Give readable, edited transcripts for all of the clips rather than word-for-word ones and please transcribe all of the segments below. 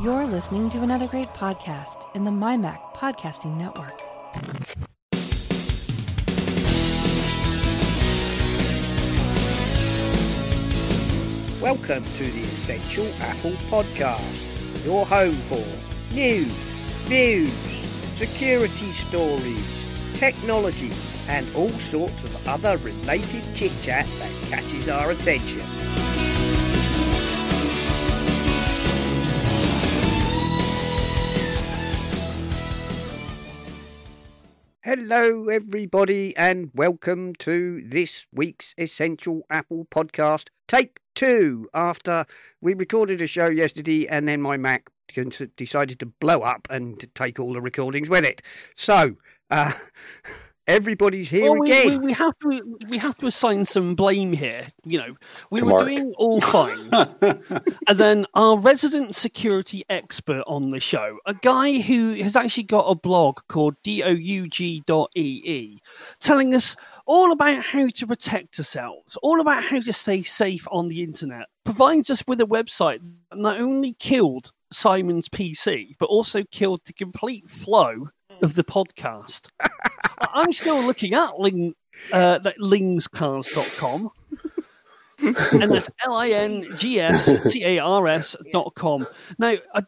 You're listening to another great podcast in the MyMac Podcasting Network. Welcome to the Essential Apple Podcast, your home for news, views, security stories, technology, and all sorts of other related chit-chat that catches our attention. Hello everybody and welcome to this week's Essential Apple Podcast, Take 2, after we recorded a show yesterday and then my Mac decided to blow up and take all the recordings with it. So, everybody's here again. We have to assign some blame here. You know, we were doing all fine. And then our resident security expert on the show, a guy who has actually got a blog called doug.ee, telling us all about how to protect ourselves, all about how to stay safe on the internet, provides us with a website that not only killed Simon's PC, but also killed the complete flow of the podcast. I'm still looking at lingscars.com, and that's lingscars.com. Now, a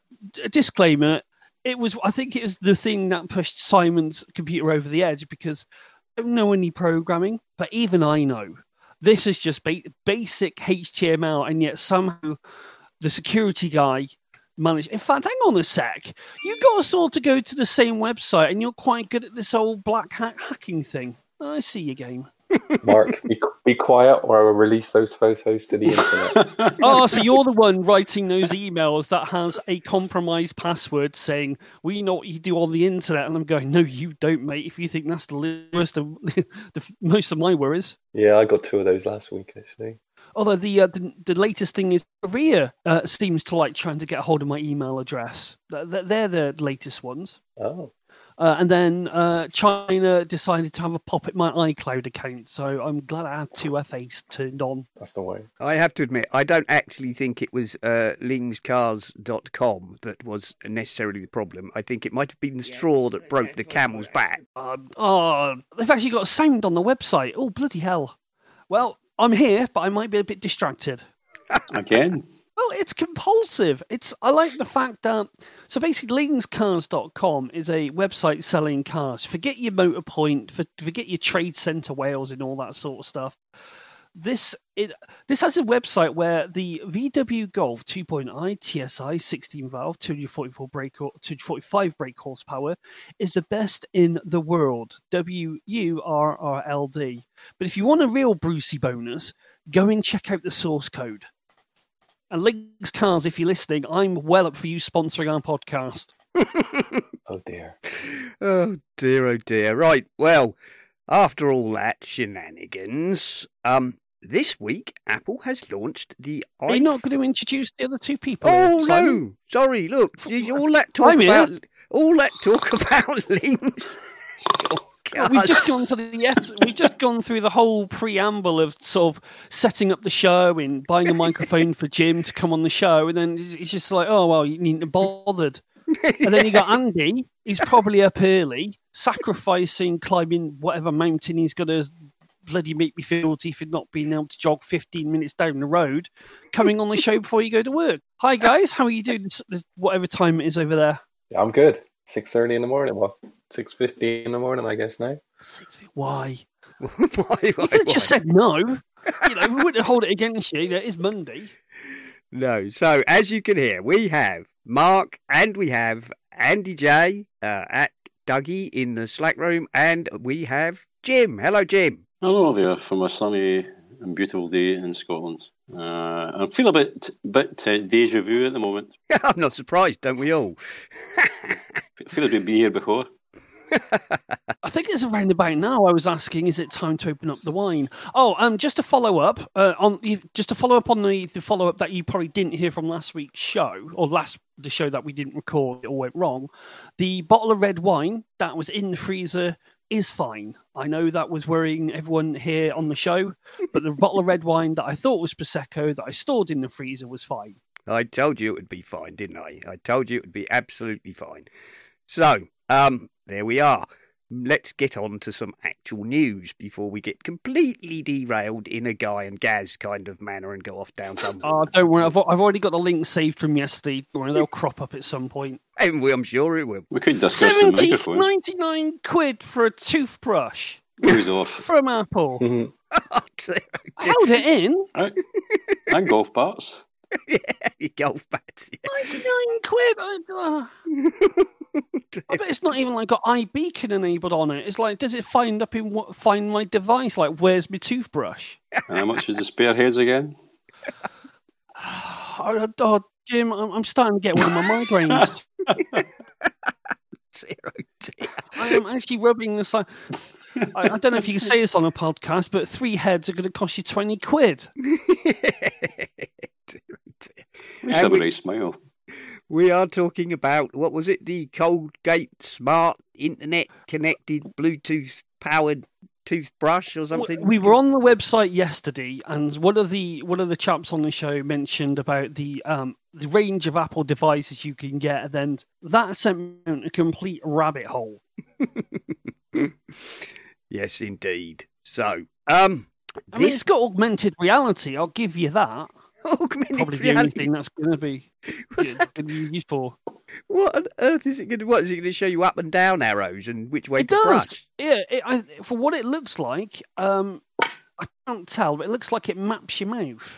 disclaimer, I think it was the thing that pushed Simon's computer over the edge, because I don't know any programming, but even I know this is just basic HTML, and yet somehow the security guy managed. In fact, hang on a sec. You got us all to go to the same website, and you're quite good at this old black hat hacking thing. I see your game. Mark, be quiet, or I will release those photos to the internet. Oh, so you're the one writing those emails that has a compromised password saying, we know what you do on the internet. And I'm going, no, you don't, mate, if you think that's the worst of the most of my worries. Yeah, I got 2 of those last week, actually. Although the latest thing is Korea seems to like trying to get a hold of my email address. They're the latest ones. Oh. And then China decided to have a pop at my iCloud account, so I'm glad I had 2FAs turned on. That's the way. I have to admit, I don't actually think it was lingscars.com that was necessarily the problem. I think it might have been the straw that broke the camel's back. They've actually got sound on the website. Oh, bloody hell. Well, I'm here, but I might be a bit distracted. Again. Well, it's compulsive. I like the fact that... So basically, lingscars.com is a website selling cars. Forget your Motorpoint, forget your Trade Centre Wales and all that sort of stuff. This has a website where the VW Golf 2.0 TSI 16-valve 245 brake horsepower is the best in the world, WURRLD. But if you want a real Brucey bonus, go and check out the source code. And Links Cars, if you're listening, I'm well up for you sponsoring our podcast. Oh, dear. Oh, dear, oh, dear. Right, well, after all that shenanigans, this week Apple has launched the iPhone... Are you not going to introduce the other 2 people? Oh, Simon? No. Sorry, look, all that talk about Links... God. We've just gone through the whole preamble of sort of setting up the show and buying a microphone for Jim to come on the show, and then it's just like, oh well, you needn't be bothered. And then you got Andy, he's probably up early, sacrificing climbing whatever mountain he's going to bloody make me feel guilty for not being able to jog 15 minutes down the road, coming on the show before you go to work. Hi guys, how are you doing? Whatever time it is over there. Yeah, I'm good. 6:30 in the morning. Well, 6:50 in the morning, I guess now. Why? You could have just said no. You know, we wouldn't hold it against you. It is Monday. No. So as you can hear, we have Mark and we have Andy J at Dougie in the Slack room, and we have Jim. Hello, Jim. Hello there from a sunny and beautiful day in Scotland. I feel a bit deja vu at the moment. I'm not surprised. Don't we all? I feel like we've been here before. I think it's around about now. I was asking, is it time to open up the wine? Oh, just to follow up on the follow up that you probably didn't hear from last week's show, or the show that we didn't record, it all went wrong. The bottle of red wine that was in the freezer is fine. I know that was worrying everyone here on the show, but the bottle of red wine that I thought was Prosecco that I stored in the freezer was fine. I told you it would be fine, didn't I? I told you it would be absolutely fine. So, there we are. Let's get on to some actual news before we get completely derailed in a Guy and Gaz kind of manner and go off down some... Oh, don't worry. I've already got the link saved from yesterday. They'll crop up at some point. And I'm sure it will. We could discuss them later for it. £79 for a toothbrush. Who's off? From Apple. Mm-hmm. Oh, I held it in. And golf bats. Yeah, golf bats. Yeah. £99. I bet it's not even like got iBeacon enabled on it. It's like, does it find up in what? Find my device? Like, where's my toothbrush? And how much is the spare heads again? Oh, Jim, I'm starting to get one of my migraines. I am actually rubbing this. I don't know if you can say this on a podcast, but 3 heads are going to cost you £20. We are talking about, what was it? The Colgate Smart Internet Connected Bluetooth Powered Toothbrush or something? We were on the website yesterday, and one of the chaps on the show mentioned about the range of Apple devices you can get, and then that sent me on a complete rabbit hole. Yes, indeed. So, I mean, it's got augmented reality. I'll give you that. Augmented probably reality. The only thing that's going to be used for. What on earth is it going to? What is it going to show you? Up and down arrows and which way it to does. Brush? Yeah, for what it looks like, I can't tell, but it looks like it maps your mouth.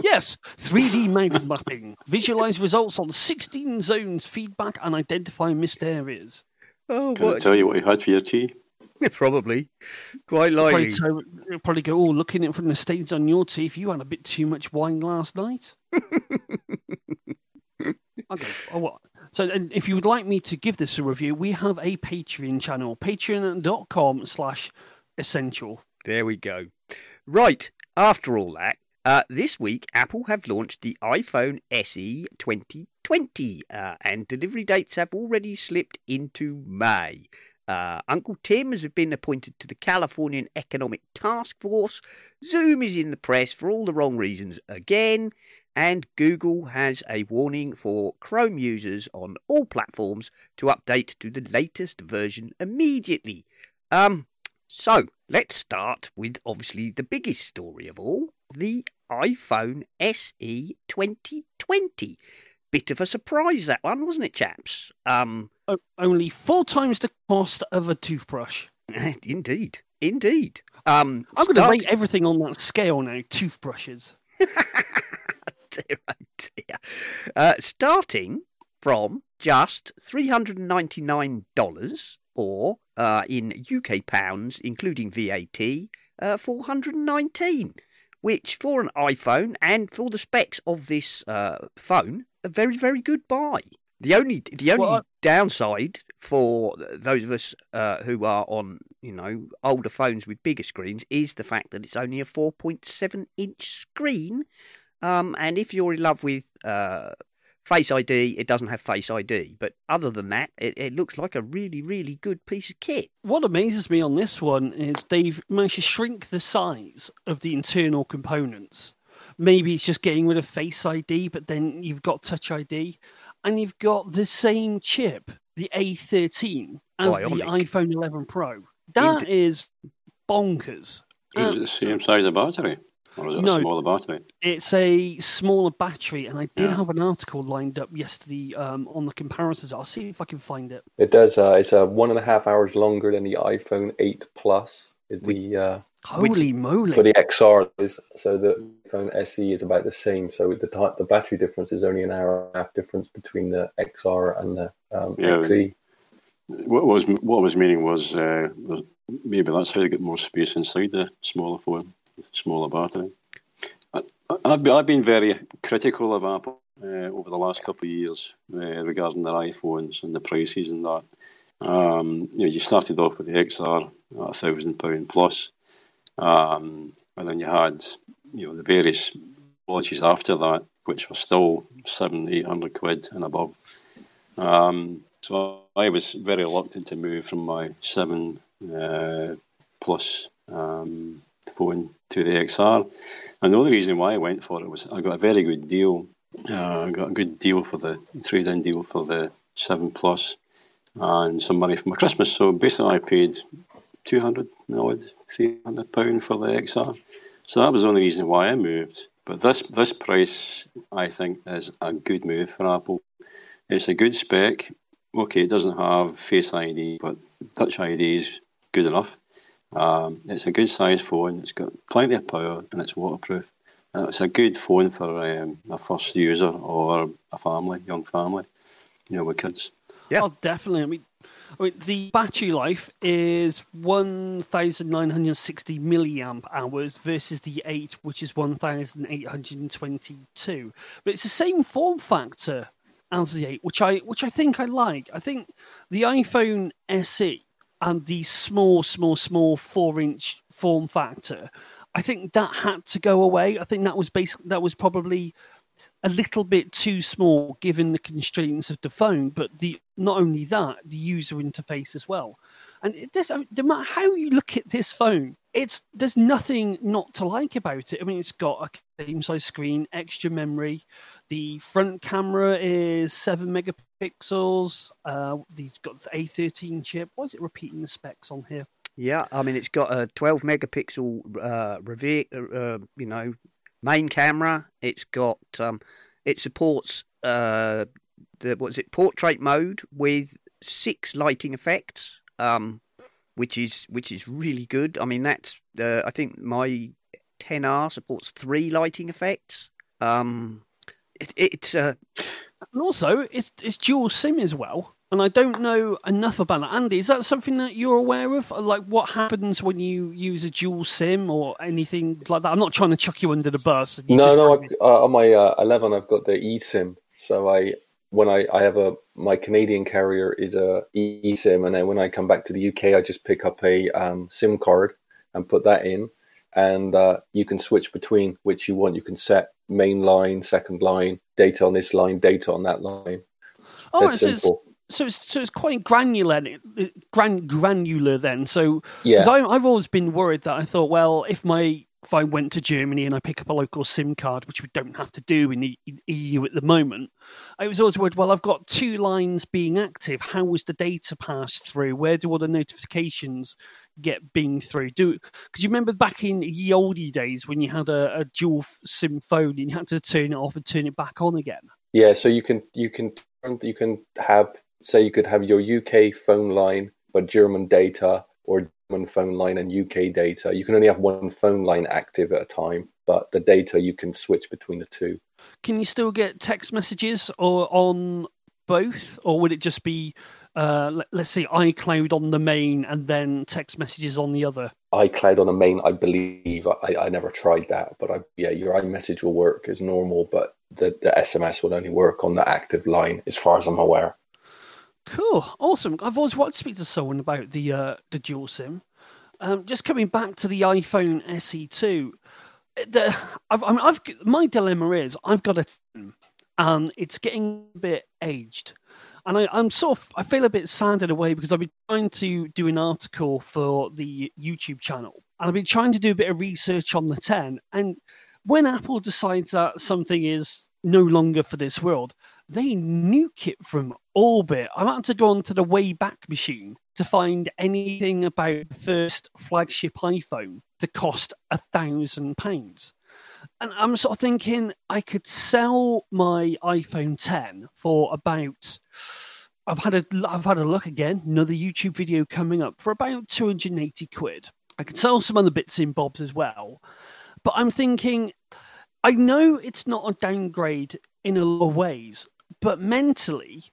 Yes, 3D mouth mapping. Visualize results on 16 zones, feedback, and identify missed areas. Oh, can I tell you what you had for your tea? Probably. Quite likely. Probably go, oh, looking at from the stains on your teeth, you had a bit too much wine last night. Okay. Oh, what? So, and if you would like me to give this a review, we have a Patreon channel, patreon.com/essential. There we go. Right. After all that, this week, Apple have launched the iPhone SE 2020, and delivery dates have already slipped into May. Uncle Tim has been appointed to the Californian Economic Task Force. Zoom is in the press for all the wrong reasons again. And Google has a warning for Chrome users on all platforms to update to the latest version immediately. So, let's start with obviously the biggest story of all, the iPhone SE 2020. Bit of a surprise, that one, wasn't it, chaps? Only 4 times the cost of a toothbrush. Indeed, indeed. I'm going to rate everything on that scale now, toothbrushes. Dear, oh dear. Starting from just $399 or in UK pounds, including VAT, 419, which for an iPhone and for the specs of this phone, a very, very good buy. The only downside for those of us who are on, older phones with bigger screens is the fact that it's only a 4.7-inch screen. And if you're in love with Face ID, it doesn't have Face ID. But other than that, it looks like a really, really good piece of kit. What amazes me on this one is they've managed to shrink the size of the internal components. Maybe it's just getting rid of Face ID, but then you've got Touch ID. And you've got the same chip, the A13, as Bionic. The iPhone 11 Pro. That is bonkers. Is it the same size of battery? Or is it a smaller battery? It's a smaller battery, and I did have an article lined up yesterday on the comparisons. I'll see if I can find it. It does. It's 1.5 hours longer than the iPhone 8 Plus. Holy moly! For the XR, so the iPhone SE is about the same. So the battery difference is only 1.5 hours difference between the XR and the XE. What I was meaning was maybe that's how you get more space inside the smaller phone, smaller battery. I've been very critical of Apple over the last couple of years regarding their iPhones and the prices and that. You started off with the XR at £1,000 plus. And then you had, the various watches after that, which were still £700-800 and above. So I was very reluctant to move from my 7 plus phone to the XR. And the only reason why I went for it was I got a very good deal I got a good deal for the trade-in deal for the 7 Plus and some money for my Christmas. So basically I paid £200 for the XR. So that was the only reason why I moved. But this price, I think, is a good move for Apple. It's a good spec. Okay, it doesn't have Face ID, but Touch ID is good enough. It's a good size phone. It's got plenty of power and it's waterproof. It's a good phone for a first user or a family, young family, you know, with kids. Yeah, oh, definitely. I mean, the battery life is 1,960 milliamp hours versus the 8, which is 1,822. But it's the same form factor as the 8, which I think I like. I think the iPhone SE and the small 4-inch form factor, I think that had to go away. I think that was probably a little bit too small given the constraints of the phone, but not only that, the user interface as well. And this, I mean, no matter how you look at this phone, there's nothing not to like about it. I mean, it's got a same-size screen, extra memory. The front camera is 7 megapixels. It's got the A13 chip. Why is it repeating the specs on here? Yeah, I mean, it's got a 12-megapixel main camera. It's got it supports portrait mode with 6 lighting effects, which is really good. I mean, that's I think my 10R supports 3 lighting effects. And also it's dual SIM as well. And I don't know enough about that. Andy, is that something that you're aware of? Like, what happens when you use a dual SIM or anything like that? I'm not trying to chuck you under the bus. On my 11, I've got the eSIM. So my Canadian carrier is a eSIM, and then when I come back to the UK, I just pick up a SIM card and put that in, and you can switch between which you want. You can set main line, second line, data on this line, data on that line. Oh, that's simple. So it's quite granular then. So yeah. 'Cause I've always been worried that I thought, well, if I went to Germany and I pick up a local SIM card, which we don't have to do in the EU at the moment, I was always worried, well, I've got 2 lines being active. How was the data passed through? Where do all the notifications get being through? Because you remember back in the oldie days when you had a dual SIM phone and you had to turn it off and turn it back on again? Yeah, so you could have your UK phone line, but German data, or German phone line and UK data. You can only have one phone line active at a time, but the data you can switch between the 2. Can you still get text messages or on both, or would it just be, let's say, iCloud on the main and then text messages on the other? iCloud on the main, I believe. I never tried that, but your iMessage will work as normal, but the SMS will only work on the active line, as far as I'm aware. Cool, awesome. I've always wanted to speak to someone about the dual SIM. Just coming back to the iPhone SE2, my dilemma is I've got a 10, and it's getting a bit aged, and I feel a bit sad in a way because I've been trying to do an article for the YouTube channel, and I've been trying to do a bit of research on the 10. And when Apple decides that something is no longer for this world, they nuke it from orbit. I had to go onto the Wayback Machine to find anything about the first flagship iPhone to cost £1,000. And I'm sort of thinking I could sell my iPhone 10 for about... I've had a look again, another YouTube video coming up, for about 280 quid. I could sell some other bits and bobs as well. But I'm thinking, I know it's not a downgrade in a lot of ways, but mentally,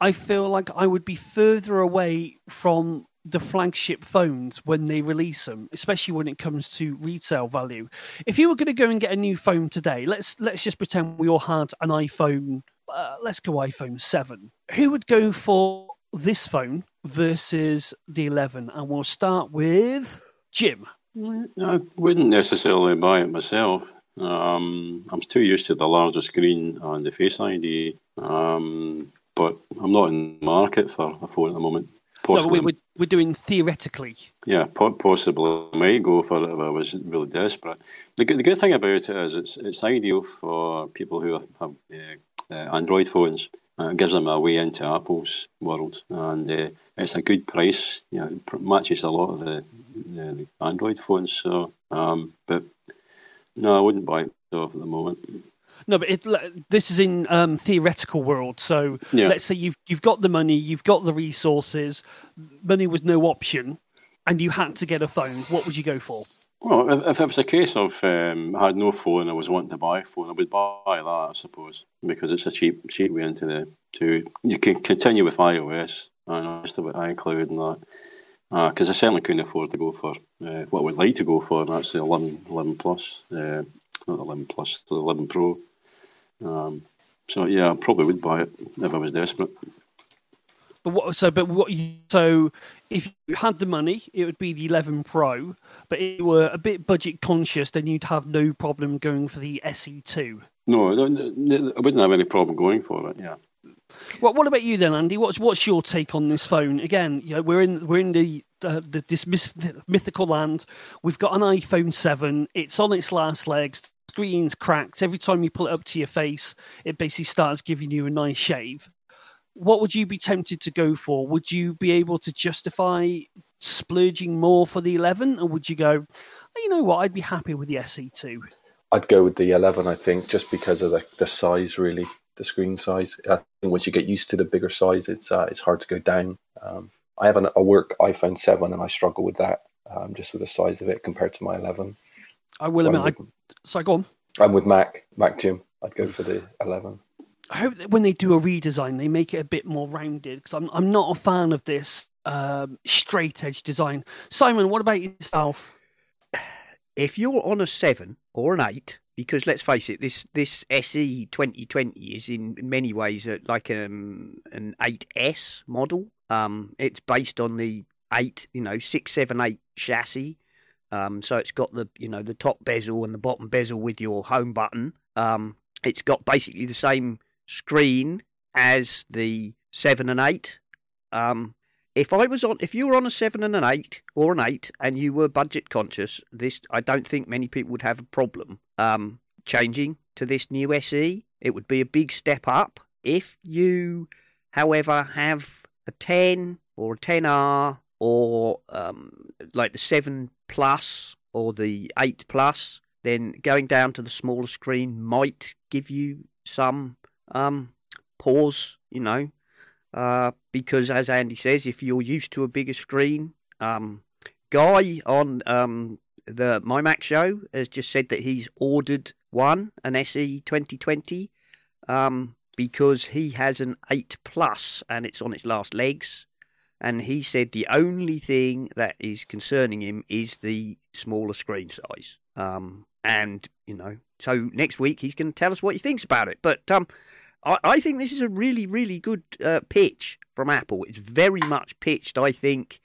I feel like I would be further away from the flagship phones when they release them, especially when it comes to retail value. If you were going to go and get a new phone today, let's just pretend we all had an iPhone, let's go iPhone 7. Who would go for this phone versus the 11? And we'll start with Jim. I wouldn't necessarily buy it myself. I'm too used to the larger screen and the Face ID, but I'm not in the market for a phone at the moment. Possibly. No, we're doing theoretically. Yeah, possibly. I might go for it if I was really desperate. The good thing about it is it's ideal for people who have Android phones. It gives them a way into Apple's world, and it's a good price. You know, it matches a lot of the Android phones. So, but no, I wouldn't buy it off at the moment. No, but this is in theoretical world. So let's say you've got the money, you've got the resources. Money was no option, and you had to get a phone. What would you go for? Well, if it was a case of I had no phone, I was wanting to buy a phone, I would buy that, I suppose, because it's a cheap way into you can continue with iOS and iCloud and that. Because I certainly couldn't afford to go for what I would like to go for, and that's the 11 Plus, not the 11 Plus, the 11 Pro. So yeah, I probably would buy it if I was desperate. So if you had the money, it would be the 11 Pro. But if you were a bit budget conscious, then you'd have no problem going for the SE2. No, I wouldn't have any problem going for it. Yeah. Well, what about you then, Andy? What's your take on this phone? Again, you know, we're in this mythical land. We've got an iPhone 7. It's on its last legs. Screen's cracked. Every time you pull it up to your face, it basically starts giving you a nice shave. What would you be tempted to go for? Would you be able to justify splurging more for the 11, or would you go, oh, you know what, I'd be happy with the SE2? I'd go with the 11, I think, just because of the size, really, the screen size. I think once you get used to the bigger size, it's hard to go down. I have a work iPhone 7, and I struggle with that, just with the size of it compared to my 11. I will admit, sorry, go on. I'm with Mac Jim. I'd go for the 11. I hope that when they do a redesign, they make it a bit more rounded, because I'm not a fan of this straight edge design. Simon, what about yourself? If you're on a 7 or an 8, because let's face it, this SE 2020 is in many ways like an 8S model. It's based on the 8, 678 chassis. So it's got the top bezel and the bottom bezel with your home button. It's got basically the same screen as the 7 and 8. If you were on a 7 and an 8 or an 8 and you were budget conscious, this, I don't think many people would have a problem changing to this new SE. It would be a big step up. If you, however, have a 10 or a 10R or like the 7 Plus or the 8 Plus, then going down to the smaller screen might give you some pause, because as Andy says, if you're used to a bigger screen, Guy on my Mac show has just said that he's ordered an SE 2020, because he has an 8 Plus and it's on its last legs. And he said the only thing that is concerning him is the smaller screen size. So next week he's going to tell us what he thinks about it. But I think this is a really, really good pitch from Apple. It's very much pitched, I think,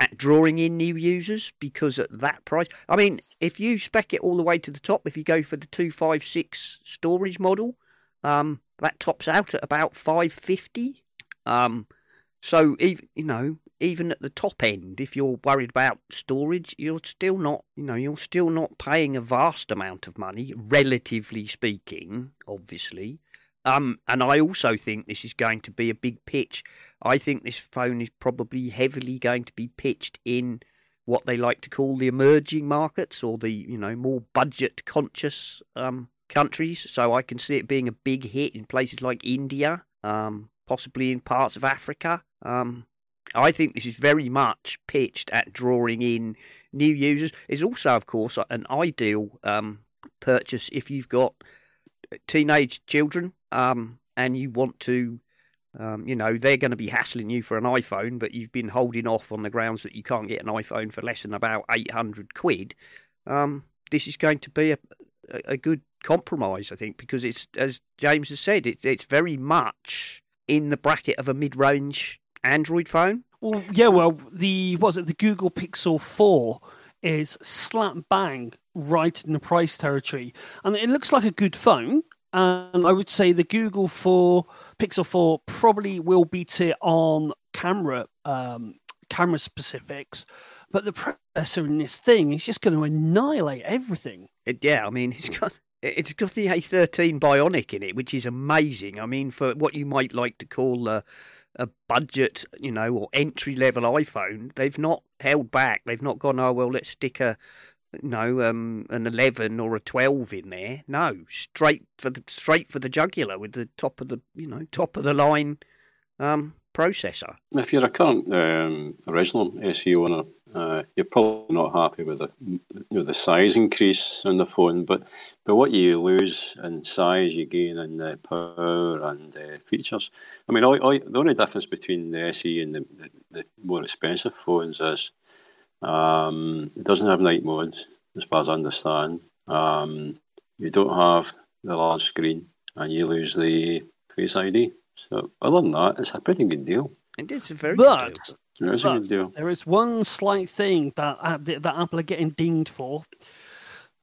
at drawing in new users, because at that price, I mean, if you spec it all the way to the top, if you go for the 256 storage model, that tops out at about 550. So, even at the top end, if you're worried about storage, you're still not paying a vast amount of money, relatively speaking, obviously. And I also think this is going to be a big pitch. I think this phone is probably heavily going to be pitched in what they like to call the emerging markets, or the, more budget-conscious countries. So I can see it being a big hit in places like India, possibly in parts of Africa. I think this is very much pitched at drawing in new users. It's also, of course, an ideal purchase if you've got teenage children and you want to, they're going to be hassling you for an iPhone, but you've been holding off on the grounds that you can't get an iPhone for less than about 800 quid. This is going to be a good compromise, I think, because it's, as James has said, it's very much in the bracket of a mid-range Android phone. Well, yeah, the Google Pixel 4 is slap bang right in the price territory, and it looks like a good phone. And I would say the Google 4, Pixel 4 probably will beat it on camera camera specifics, but the processor in this thing is just going to annihilate everything. Yeah, I mean, it's got the A13 Bionic in it, which is amazing. I mean, for what you might like to call a budget, you know, or entry-level iPhone, they've not held back. They've not gone, oh, well, let's stick a, you know, an 11 or a 12 in there. No, straight for the jugular with the top of the line processor. If you're a current original SE owner, you're probably not happy with the size increase on the phone, but what you lose in size, you gain in power and features. I mean, the only difference between the SE and the more expensive phones is it doesn't have night mode, as far as I understand. You don't have the large screen, and you lose the Face ID. So other than that, it's a pretty good deal. It is a very good deal. There is one slight thing that Apple are getting dinged for.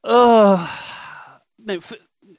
For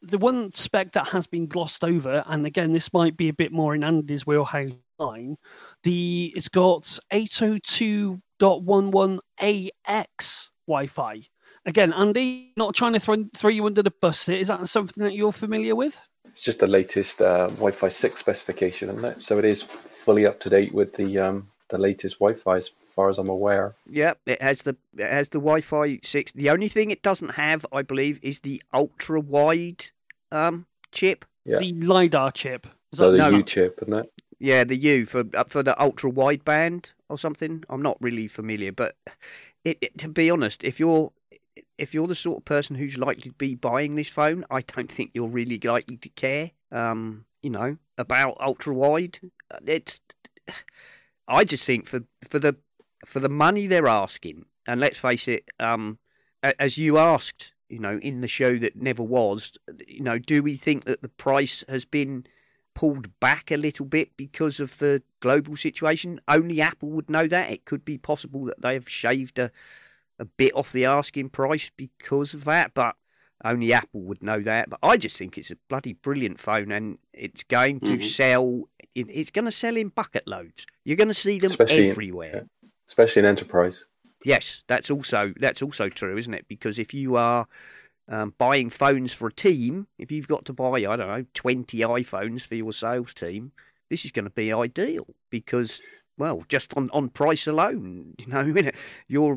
the one spec that has been glossed over, and again, this might be a bit more in Andy's wheelhouse line, it's got 802.11ax Wi-Fi. Again, Andy, not trying to throw you under the bus here. Is that something that you're familiar with? It's just the latest Wi-Fi 6 specification, isn't it? So it is fully up to date with the latest Wi-Fi, as far as I'm aware. Yeah, it has the Wi-Fi 6. The only thing it doesn't have, I believe, is the ultra-wide chip. Yeah. The LiDAR chip. U chip, isn't it? Yeah, the U for the ultra-wide band or something. I'm not really familiar, but to be honest, if you're the sort of person who's likely to be buying this phone, I don't think you're really likely to care, about ultra-wide. I just think for the money they're asking, and let's face it, as you asked, in the show that never was, do we think that the price has been pulled back a little bit because of the global situation? Only Apple would know that. It could be possible that they have shaved a bit off the asking price because of that, but only Apple would know that. But I just think it's a bloody brilliant phone, and it's going to sell. It's going to sell in bucket loads. You're going to see them everywhere, especially in enterprise. Yes, that's also true, isn't it? Because if you are buying phones for a team, if you've got to buy 20 iPhones for your sales team, this is going to be ideal because. Well, just on price alone, your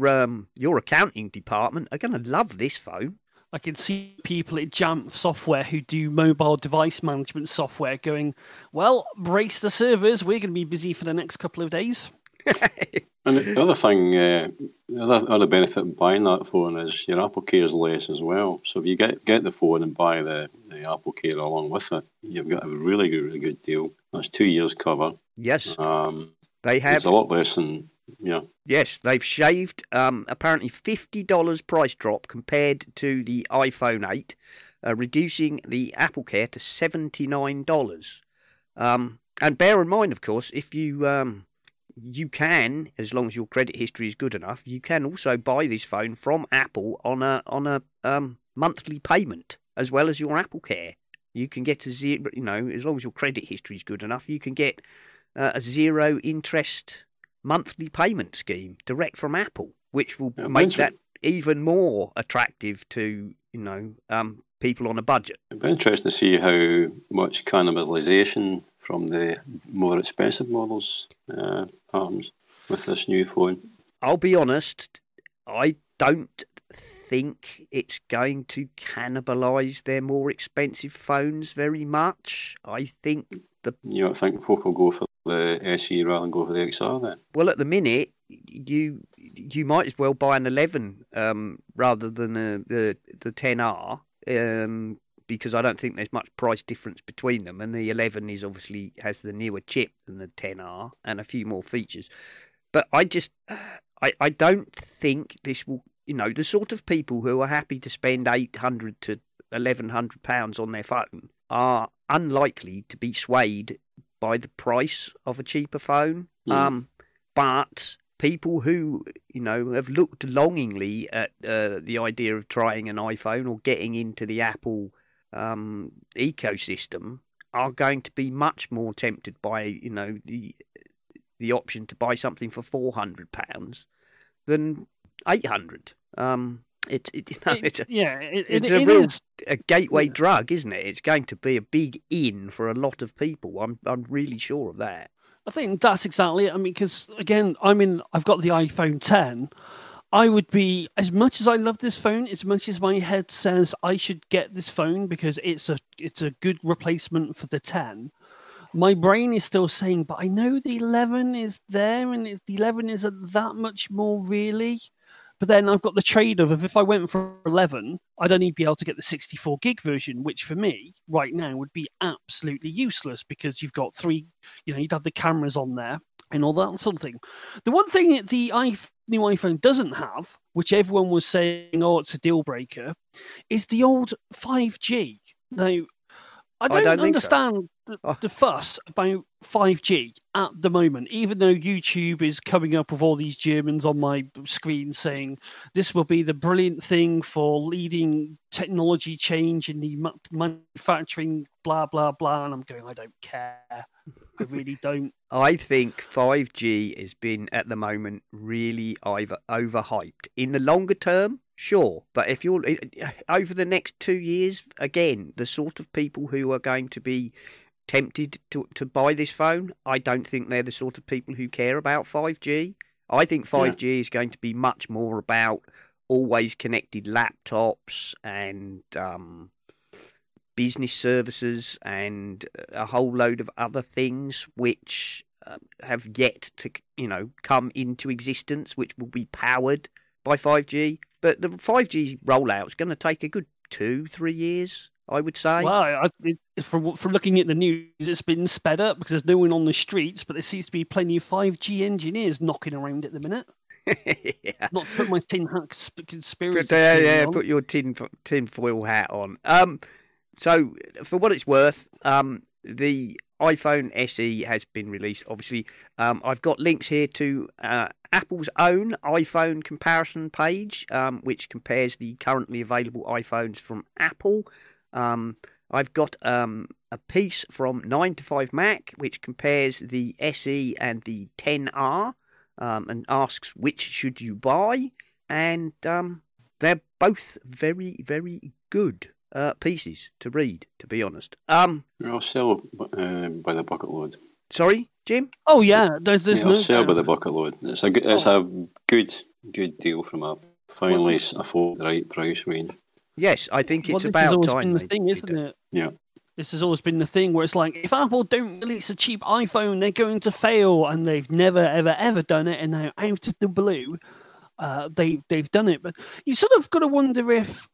accounting department are going to love this phone. I can see people at Jamf Software who do mobile device management software going, well, brace the servers. We're going to be busy for the next couple of days. And the other thing, the other benefit of buying that phone is your AppleCare is less as well. So if you get the phone and buy the AppleCare along with it, you've got a really, really good deal. That's 2 years cover. Yes. They have, it's a lot less than, Yes, they've shaved apparently $50 price drop compared to the iPhone 8, reducing the AppleCare to $79. And bear in mind, of course, if you you can, as long as your credit history is good enough, you can also buy this phone from Apple on a monthly payment as well as your AppleCare. You can get as long as your credit history is good enough, you can get. A zero-interest monthly payment scheme direct from Apple, which will make that even more attractive to people on a budget. It'd be interesting to see how much cannibalization from the more expensive models happens with this new phone. I'll be honest, I don't think it's going to cannibalise their more expensive phones very much. I think you don't think folk will go for the SE rather than go for the XR then? Well, at the minute, you might as well buy an 11 rather than the 10R because I don't think there's much price difference between them. And the 11 is obviously has the newer chip than the 10R and a few more features. But I just I don't think this will, the sort of people who are happy to spend $800 to £1,100 on their phone are unlikely to be swayed by the price of a cheaper phone. But people who, have looked longingly at the idea of trying an iPhone or getting into the Apple ecosystem are going to be much more tempted by, you know, the option to buy something for £400 than £800. It's a gateway drug, isn't it? It's going to be a big in for a lot of people. I'm really sure of that. I think that's exactly it. I mean, because again, I've got the iPhone 10. I would be, as much as I love this phone, as much as my head says I should get this phone because it's a good replacement for the 10. My brain is still saying, but I know the 11 is there, and the 11 isn't that much more really. But then I've got the trade-off of if I went for 11, I'd only be able to get the 64 gig version, which for me right now would be absolutely useless because you've got you'd have the cameras on there and all that sort of thing. The one thing the new iPhone doesn't have, which everyone was saying, oh, it's a deal breaker, is the old 5G. Now, I don't understand the fuss about 5G at the moment, even though YouTube is coming up with all these Germans on my screen saying this will be the brilliant thing for leading technology change in the manufacturing, blah, blah, blah. And I'm going, I don't care. I really don't. I think 5G has been, at the moment, really overhyped. In the longer term, sure, but if you're over the next 2 years, again, the sort of people who are going to be tempted to buy this phone, I don't think they're the sort of people who care about 5G. I think 5G is going to be much more about always connected laptops and business services and a whole load of other things which have yet to, come into existence, which will be powered by 5G. But the 5G rollout is going to take a good 2-3 years, I would say. Well, from looking at the news, it's been sped up because there's no one on the streets, but there seems to be plenty of 5G engineers knocking around at the minute. Yeah. Not put my tin hat conspiracy. Put your tin foil hat on. So, for what it's worth, the iPhone SE has been released, obviously. I've got links here to Apple's own iPhone comparison page, which compares the currently available iPhones from Apple. I've got a piece from 9to5Mac, which compares the SE and the 10R and asks which should you buy. And they're both very, very good pieces to read, to be honest. I'll sell by the bucket load. Sorry, Jim? Oh, yeah. I'll sell by the bucket load. It's a good deal from Apple. Finally, afford the right price range. Yes, I think it's about time. This has always been the thing, isn't it? Yeah. This has always been the thing where it's like, if Apple don't release a cheap iPhone, they're going to fail, and they've never, ever, ever done it, and now out of the blue, they've done it. But you sort of got to wonder if,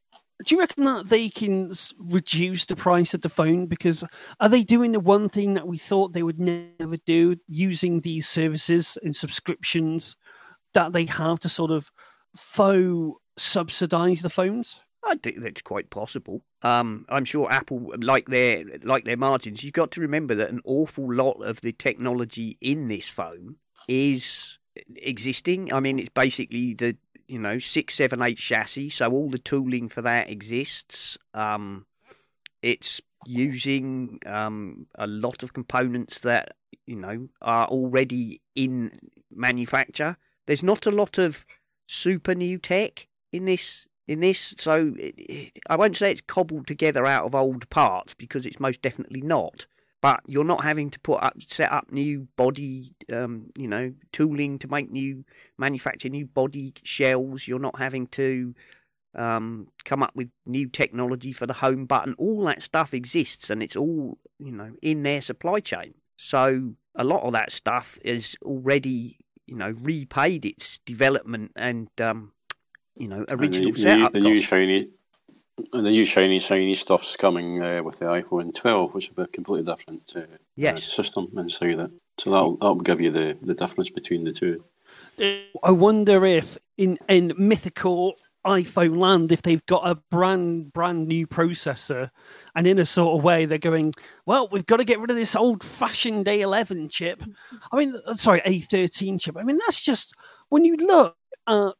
do you reckon that they can reduce the price of the phone? Because are they doing the one thing that we thought they would never do, using these services and subscriptions that they have to sort of faux subsidize the phones? I think that's quite possible. I'm sure Apple like their margins. You've got to remember that an awful lot of the technology in this phone is existing. I mean, it's basically the 6, 7, 8 chassis, so all the tooling for that exists. It's using a lot of components that are already in manufacture. There's not a lot of super new tech in this. So I won't say it's cobbled together out of old parts, because it's most definitely not. But you're not having to set up new body, tooling to manufacture new body shells. You're not having to come up with new technology for the home button. All that stuff exists, and it's all, in their supply chain. So a lot of that stuff is already, repaid its development and original setup. The new shiny stuff's coming with the iPhone 12, which will be a completely different system inside it. So that'll give you the difference between the two. I wonder if in mythical iPhone land, if they've got a brand new processor, and in a sort of way they're going, well, we've got to get rid of this old-fashioned A11 chip. A13 chip. That's just, when you look at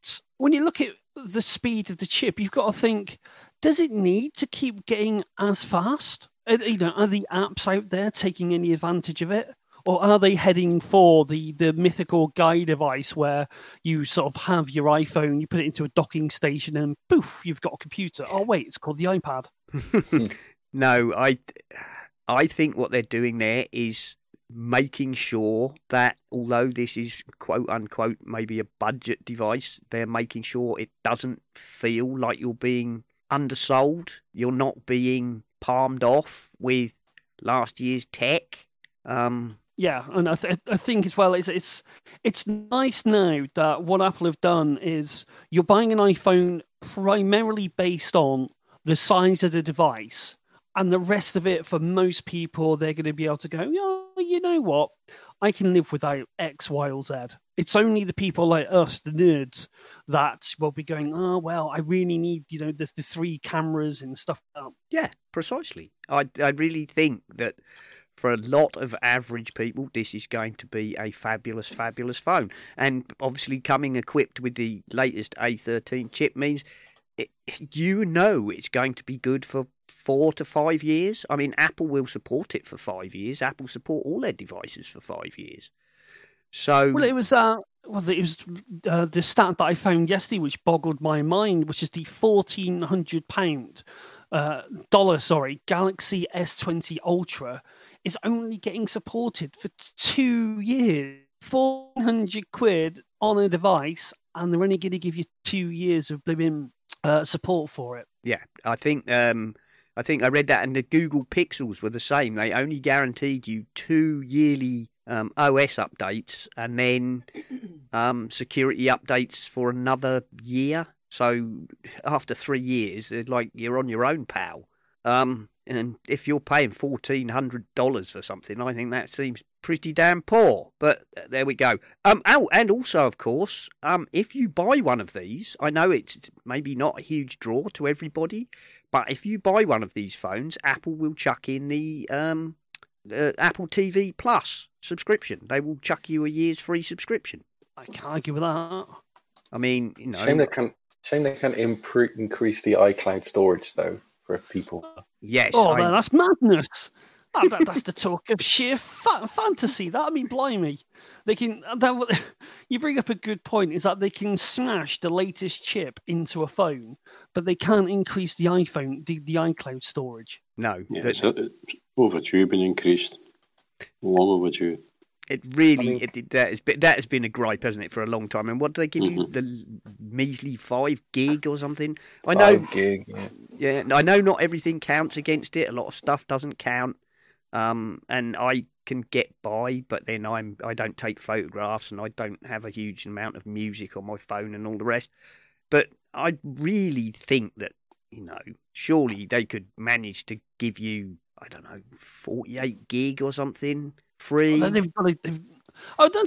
the speed of the chip, you've got to think, does it need to keep getting as fast? you know, are the apps out there taking any advantage of it? Or are they heading for the mythical guy device where you sort of have your iPhone, you put it into a docking station and poof, you've got a computer. Oh, wait, it's called the iPad. No, I think what they're doing there is making sure that although this is quote unquote maybe a budget device, they're making sure it doesn't feel like you're being undersold. You're not being palmed off with last year's tech. Yeah, and I think as well, it's nice now that what Apple have done is you're buying an iPhone primarily based on the size of the device, and the rest of it for most people they're going to be able to go, oh, you know what, I can live without X, Y, or Z. It's only the people like us, the nerds, that will be going, oh well, I really need, you know, the three cameras and stuff. Yeah, precisely. I really think that. For a lot of average people, this is going to be a fabulous, fabulous phone. And obviously coming equipped with the latest A13 chip means, you know, it's going to be good for 4 to 5 years. I mean, Apple will support it for 5 years. Apple support all their devices for 5 years. So, well, it was the stat that I found yesterday, which boggled my mind, which is the £1,400 Galaxy S20 Ultra is only getting supported for 2 years. £400 on a device, and they're only going to give you 2 years of blooming support for it. Yeah, I think I read that, and the Google Pixels were the same. They only guaranteed you 2 yearly OS updates, and then security updates for another year. So after 3 years, they're like, you're on your own, pal. And if you're paying $1,400 for something, I think that seems pretty damn poor. But there we go. Oh, and also, of course, if you buy one of these, I know it's maybe not a huge draw to everybody, but if you buy one of these phones, Apple will chuck in the Apple TV Plus subscription. They will chuck you a year's free subscription. I can't argue with that. I mean, you know... Shame they can't increase the iCloud storage, though, for people. Yes. Oh, man, that's madness. That's the talk of sheer fantasy. That, I mean, blimey. They can. That, you bring up a good point, is that they can smash the latest chip into a phone, but they can't increase the iPhone, the iCloud storage. No. Yeah, it's overdue being increased. Long overdue. It really, I mean, that has been a gripe, hasn't it, for a long time? And what do they give you? The measly 5 gig or something? I know. 5 gig. Yeah, I know. Not everything counts against it. A lot of stuff doesn't count. And I can get by, but then I don't take photographs, and I don't have a huge amount of music on my phone and all the rest. But I really think that, you know, surely they could manage to give you, I don't know, 48 gig or something. Free. I don't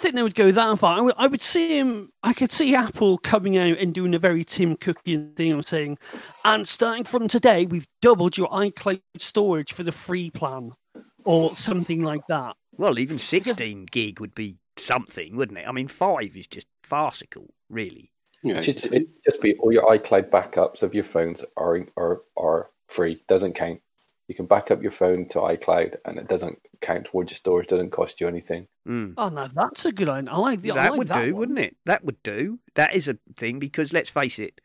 think they would go that far. I would see him. I could see Apple coming out and doing a very Tim Cookian thing of saying, and starting from today, we've doubled your iCloud storage for the free plan, or something like that. Well, even 16 gig would be something, wouldn't it? I mean, 5 is just farcical, really. Yeah. It'd just be all your iCloud backups of your phones are free. Doesn't count. You can back up your phone to iCloud, and it doesn't count towards your storage. Doesn't cost you anything. Mm. Oh no, that's a good idea. I like the. That would do, wouldn't it? That would do. That is a thing, because let's face it,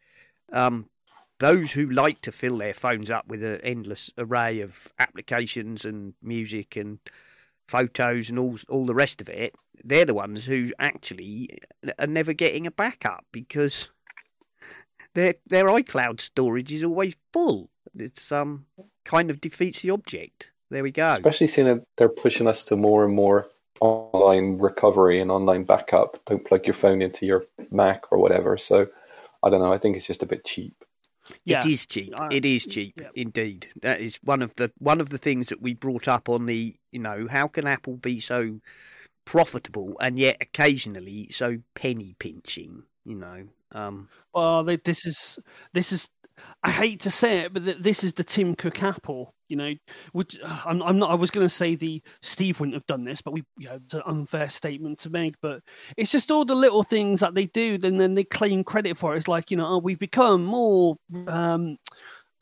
those who like to fill their phones up with an endless array of applications and music and photos and all the rest of it, they're the ones who actually are never getting a backup, because their iCloud storage is always full. It's kind of defeats the object. There we go. Especially seeing that they're pushing us to more and more online recovery and online backup. Don't plug your phone into your Mac or whatever. So, I don't know. I think it's just a bit cheap. Yeah. It is cheap. It is cheap, yeah. Indeed. That is one of the things that we brought up on the, you know, how can Apple be so profitable and yet occasionally so penny pinching? You know. Well, this is. I hate to say it, but this is the Tim Cook Apple. You know, I'm not. I was going to say the Steve wouldn't have done this, but we, you know, it's an unfair statement to make. But it's just all the little things that they do, and then they claim credit for it. It's like, you know, we've become more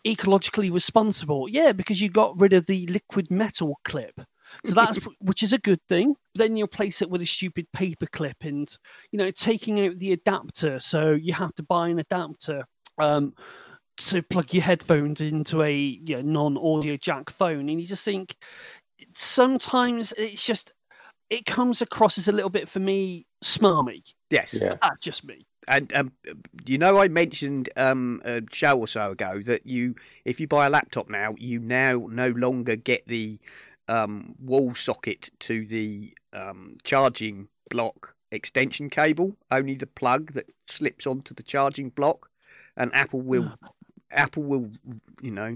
ecologically responsible. Yeah, because you got rid of the liquid metal clip. So that's which is a good thing. Then you replace it with a stupid paper clip and, you know, taking out the adapter. So you have to buy an adapter to plug your headphones into a non-audio jack phone. And you just think sometimes it's just, it comes across as a little bit, for me, smarmy. Yes. Yeah. That's just me. And I mentioned a show or so ago that if you buy a laptop now, you now no longer get the wall socket to the charging block extension cable, only the plug that slips onto the charging block. And Apple will,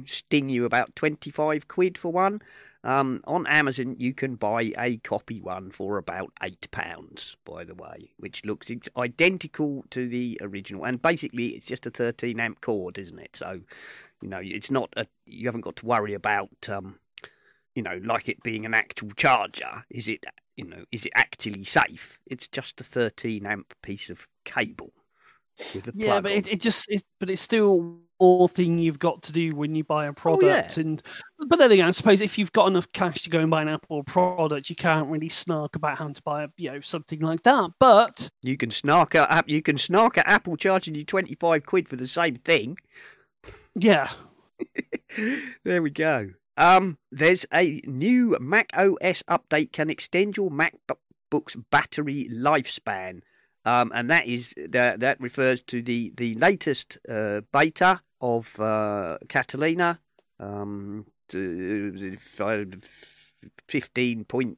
sting you about 25 quid for one. On Amazon, you can buy a copy one for about £8, by the way, which looks identical to the original. And basically, it's just a 13 amp cord, isn't it? So, it's not you haven't got to worry about, like it being an actual charger. Is it actually safe? It's just a 13 amp piece of cable. Yeah, but it's still more thing you've got to do when you buy a product. Oh, yeah. But then again, I suppose if you've got enough cash to go and buy an Apple product, you can't really snark about having to buy something like that. But you can snark at Apple charging you 25 quid for the same thing. Yeah. There we go. There's a new macOS update can extend your MacBook's battery lifespan. And that is that refers to the latest beta of Catalina, 15.5,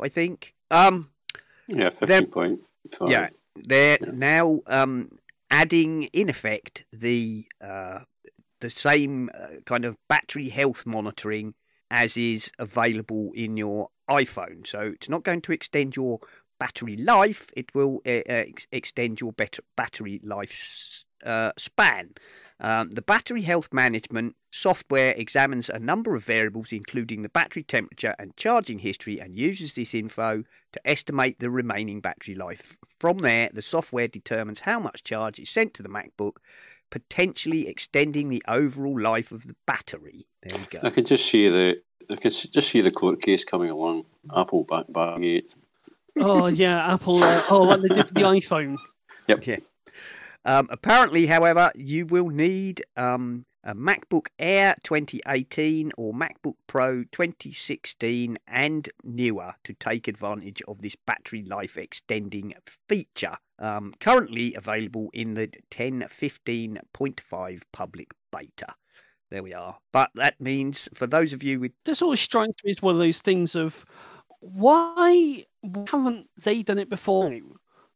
I think. 15.5. Yeah, they're now adding, in effect, the same kind of battery health monitoring as is available in your iPhone. So it's not going to extend your battery life, it will extend your battery life span. The battery health management software examines a number of variables, including the battery temperature and charging history, and uses this info to estimate the remaining battery life. From there, the software determines how much charge is sent to the MacBook, potentially extending the overall life of the battery. There we go. I could just see the court case coming along. Apple backbang it. Oh, yeah, Apple. Like they did with the iPhone. Yep. Yeah. Apparently, however, you will need a MacBook Air 2018 or MacBook Pro 2016 and newer to take advantage of this battery life extending feature, currently available in the 10.15.5 public beta. There we are. But that means, for those of you with... This always strikes me as one of those things of... Why haven't they done it before?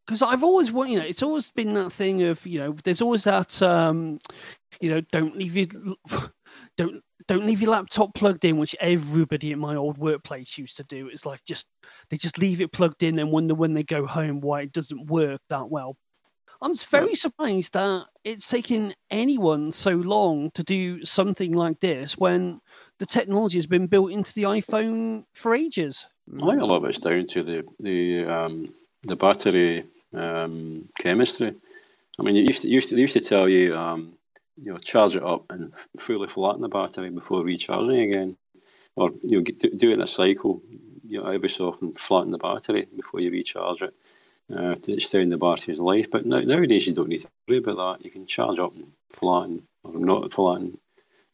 Because I've always, it's always been that thing of, there's always that, don't leave your laptop plugged in, which everybody at my old workplace used to do. It's like they just leave it plugged in and wonder when they go home why it doesn't work that well. I'm very surprised that it's taken anyone so long to do something like this when the technology has been built into the iPhone for ages. I think a lot of it's down to the battery chemistry. I mean, they used to tell you, charge it up and fully flatten the battery before recharging again, or do it in a cycle. Every so often flatten the battery before you recharge it to extend the battery's life. But nowadays you don't need to worry about that. You can charge up and flatten or not flatten,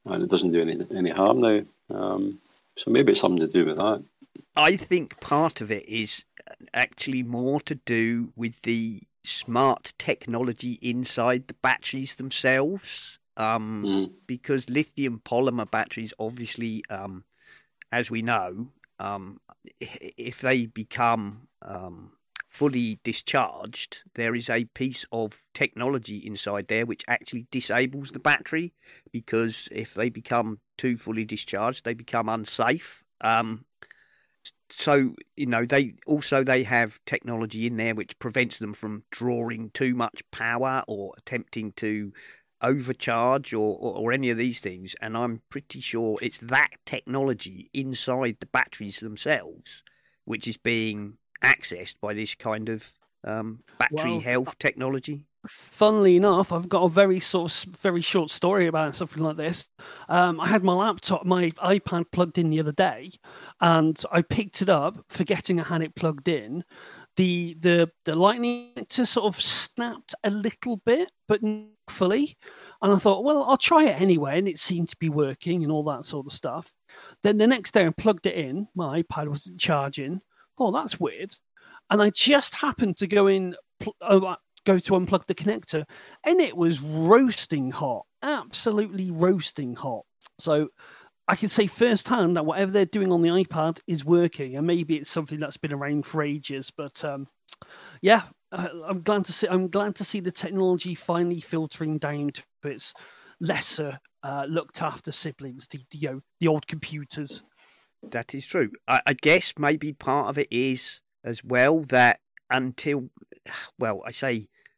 and it doesn't do any harm now. So maybe it's something to do with that. I think part of it is actually more to do with the smart technology inside the batteries themselves, because lithium polymer batteries, obviously, as we know, if they become fully discharged, there is a piece of technology inside there which actually disables the battery, because if they become too fully discharged, they become unsafe. So, they have technology in there which prevents them from drawing too much power or attempting to overcharge or any of these things. And I'm pretty sure it's that technology inside the batteries themselves which is being accessed by this kind of battery health technology. funnily enough, I've got a very short story about something like this. I had my laptop, my iPad plugged in the other day, and I picked it up, forgetting I had it plugged in. The lightning connector sort of snapped a little bit, but not fully. And I thought, well, I'll try it anyway. And it seemed to be working and all that sort of stuff. Then the next day I plugged it in. My iPad wasn't charging. Oh, that's weird. And I just happened to go to unplug the connector, and it was roasting hot, absolutely roasting hot. So I can say firsthand that whatever they're doing on the iPad is working, and maybe it's something that's been around for ages. But yeah, I'm glad to see the technology finally filtering down to its lesser looked after siblings, the old computers. That is true. I guess maybe part of it is as well that until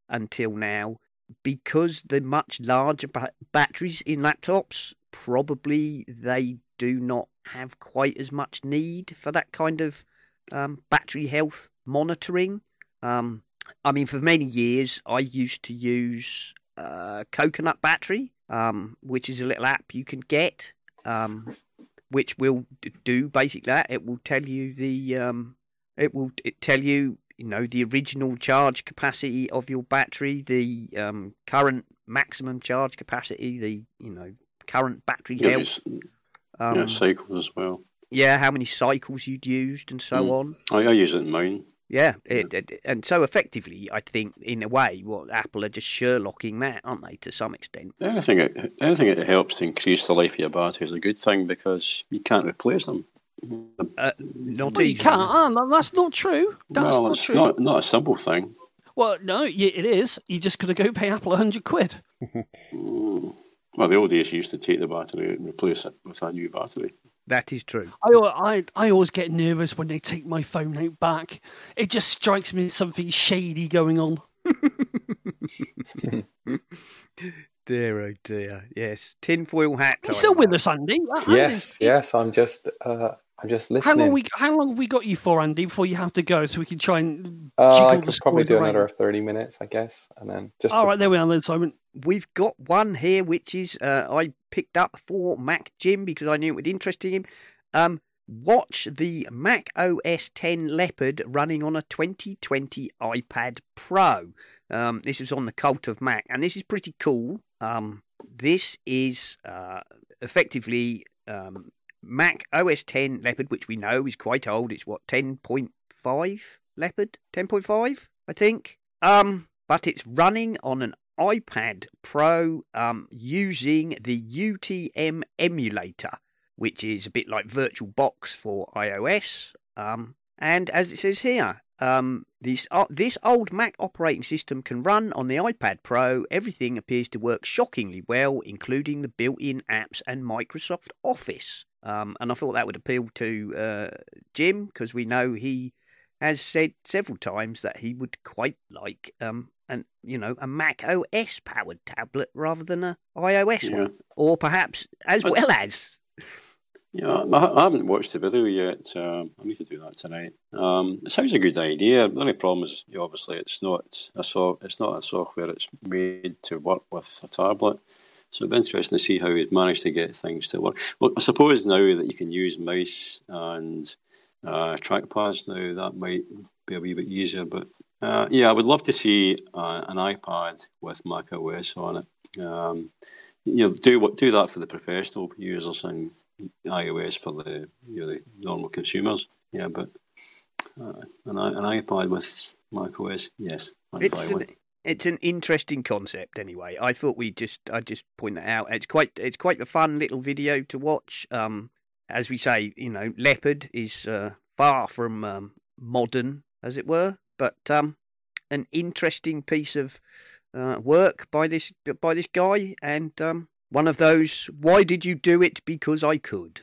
now, because the much larger batteries in laptops, probably they do not have quite as much need for that kind of battery health monitoring. I mean, for many years, I used to use Coconut Battery, which is a little app you can get, which will do basically that. It will tell you the original charge capacity of your battery, the current maximum charge capacity, the current battery health. Cycles as well. Yeah, how many cycles you'd used and so on. I use it in mine. Yeah, and so effectively, I think, in a way, Apple are just Sherlocking that, aren't they, to some extent? Anything that helps to increase the life of your battery is a good thing because you can't replace them. You can't. That's not true. That's not true. Not a simple thing. Well, no, it is. You just got to go pay Apple £100. Well, the old days you used to take the battery and replace it with a new battery. That is true. I always get nervous when they take my phone out back. It just strikes me as something shady going on. Dear, oh dear. Yes, tinfoil hat time. You're still with us, Andy? Yes. I'm just listening. How long have we got you for, Andy, before you have to go, so we can try and... I could probably do another 30 minutes, I guess, and then just... All right, there we are then, Simon. We've got one here, which is I picked up for Mac Jim because I knew it would interest him. Watch the Mac OS X Leopard running on a 2020 iPad Pro. This is on the Cult of Mac, and this is pretty cool. This is effectively... Mac OS X Leopard, which we know is quite old. It's 10.5 Leopard? 10.5, I think. But it's running on an iPad Pro using the UTM emulator, which is a bit like VirtualBox for iOS. And as it says here, this old Mac operating system can run on the iPad Pro. Everything appears to work shockingly well, including the built-in apps and Microsoft Office. And I thought that would appeal to Jim, because we know he has said several times that he would quite like a Mac OS powered tablet rather than an iOS one, or perhaps as well as. Yeah, I haven't watched the video yet. I need to do that tonight. It sounds a good idea. The only problem is, obviously, it's not a software. It's made to work with a tablet. So it'd be interesting to see how he'd managed to get things to work. Well, I suppose now that you can use mouse and trackpads now, that might be a wee bit easier. But I would love to see an iPad with macOS on it. Do that for the professional users and iOS for the normal consumers. Yeah, but an iPad with macOS, yes, I'd buy one. It's an interesting concept, anyway. I thought I'd just point that out. It's quite a fun little video to watch. As we say, Leopard is far from modern, as it were, but an interesting piece of work by this guy, and one of those. Why did you do it? Because I could.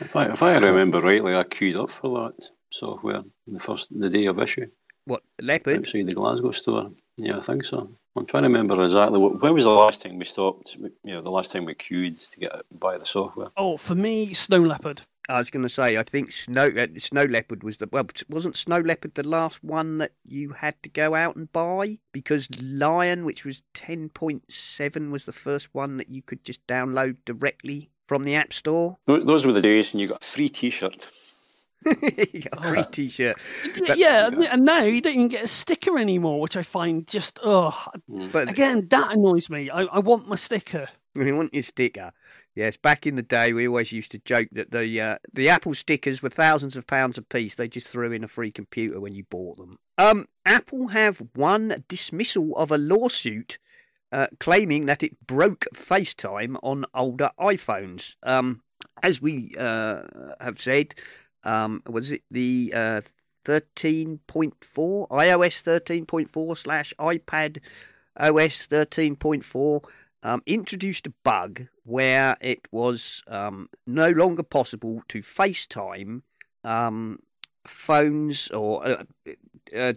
If I remember rightly, I queued up for that software the day of issue. What, Leopard? Outside the Glasgow store. Yeah, I think so. I'm trying to remember exactly when was the last time we stopped, the last time we queued to buy the software. Oh, for me, Snow Leopard. I was going to say, I think Snow Leopard was the... Well, wasn't Snow Leopard the last one that you had to go out and buy? Because Lion, which was 10.7, was the first one that you could just download directly from the App Store. Those were the days when you got a free T-shirt. You got a free T-shirt. But, yeah, and now you don't even get a sticker anymore, which I find just... But again, that annoys me. I want my sticker. We want your sticker. Yes, back in the day, we always used to joke that the Apple stickers were thousands of pounds a piece. They just threw in a free computer when you bought them. Apple have won dismissal of a lawsuit claiming that it broke FaceTime on older iPhones. As we have said, was it the 13.4, iOS 13.4 / iPad OS 13.4, introduced a bug where it was no longer possible to FaceTime phones or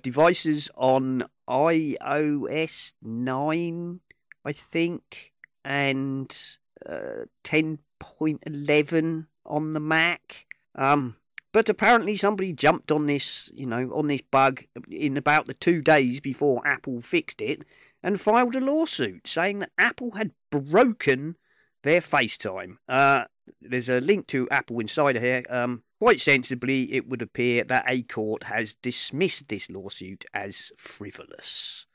devices on iOS 9, I think, and 10.11 on the Mac. But apparently somebody jumped on this, on this bug in about the 2 days before Apple fixed it, and filed a lawsuit saying that Apple had broken their FaceTime. There's a link to Apple Insider here. Quite sensibly, it would appear that a court has dismissed this lawsuit as frivolous.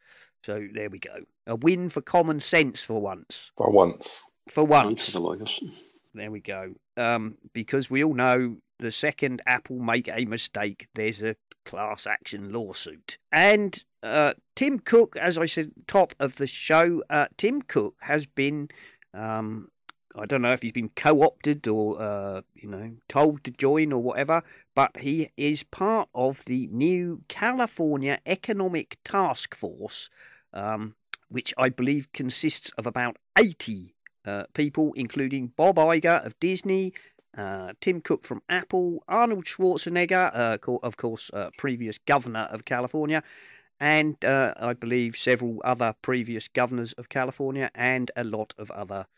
So there we go. A win for common sense for once. For once. There we go. Because we all know the second Apple make a mistake, there's a class action lawsuit. And Tim Cook, as I said, top of the show, Tim Cook has been, I don't know if he's been co-opted or, told to join or whatever, but he is part of the new California Economic Task Force, which I believe consists of about 80 people, including Bob Iger of Disney, Tim Cook from Apple, Arnold Schwarzenegger, of course, previous governor of California, and I believe several other previous governors of California, and a lot of other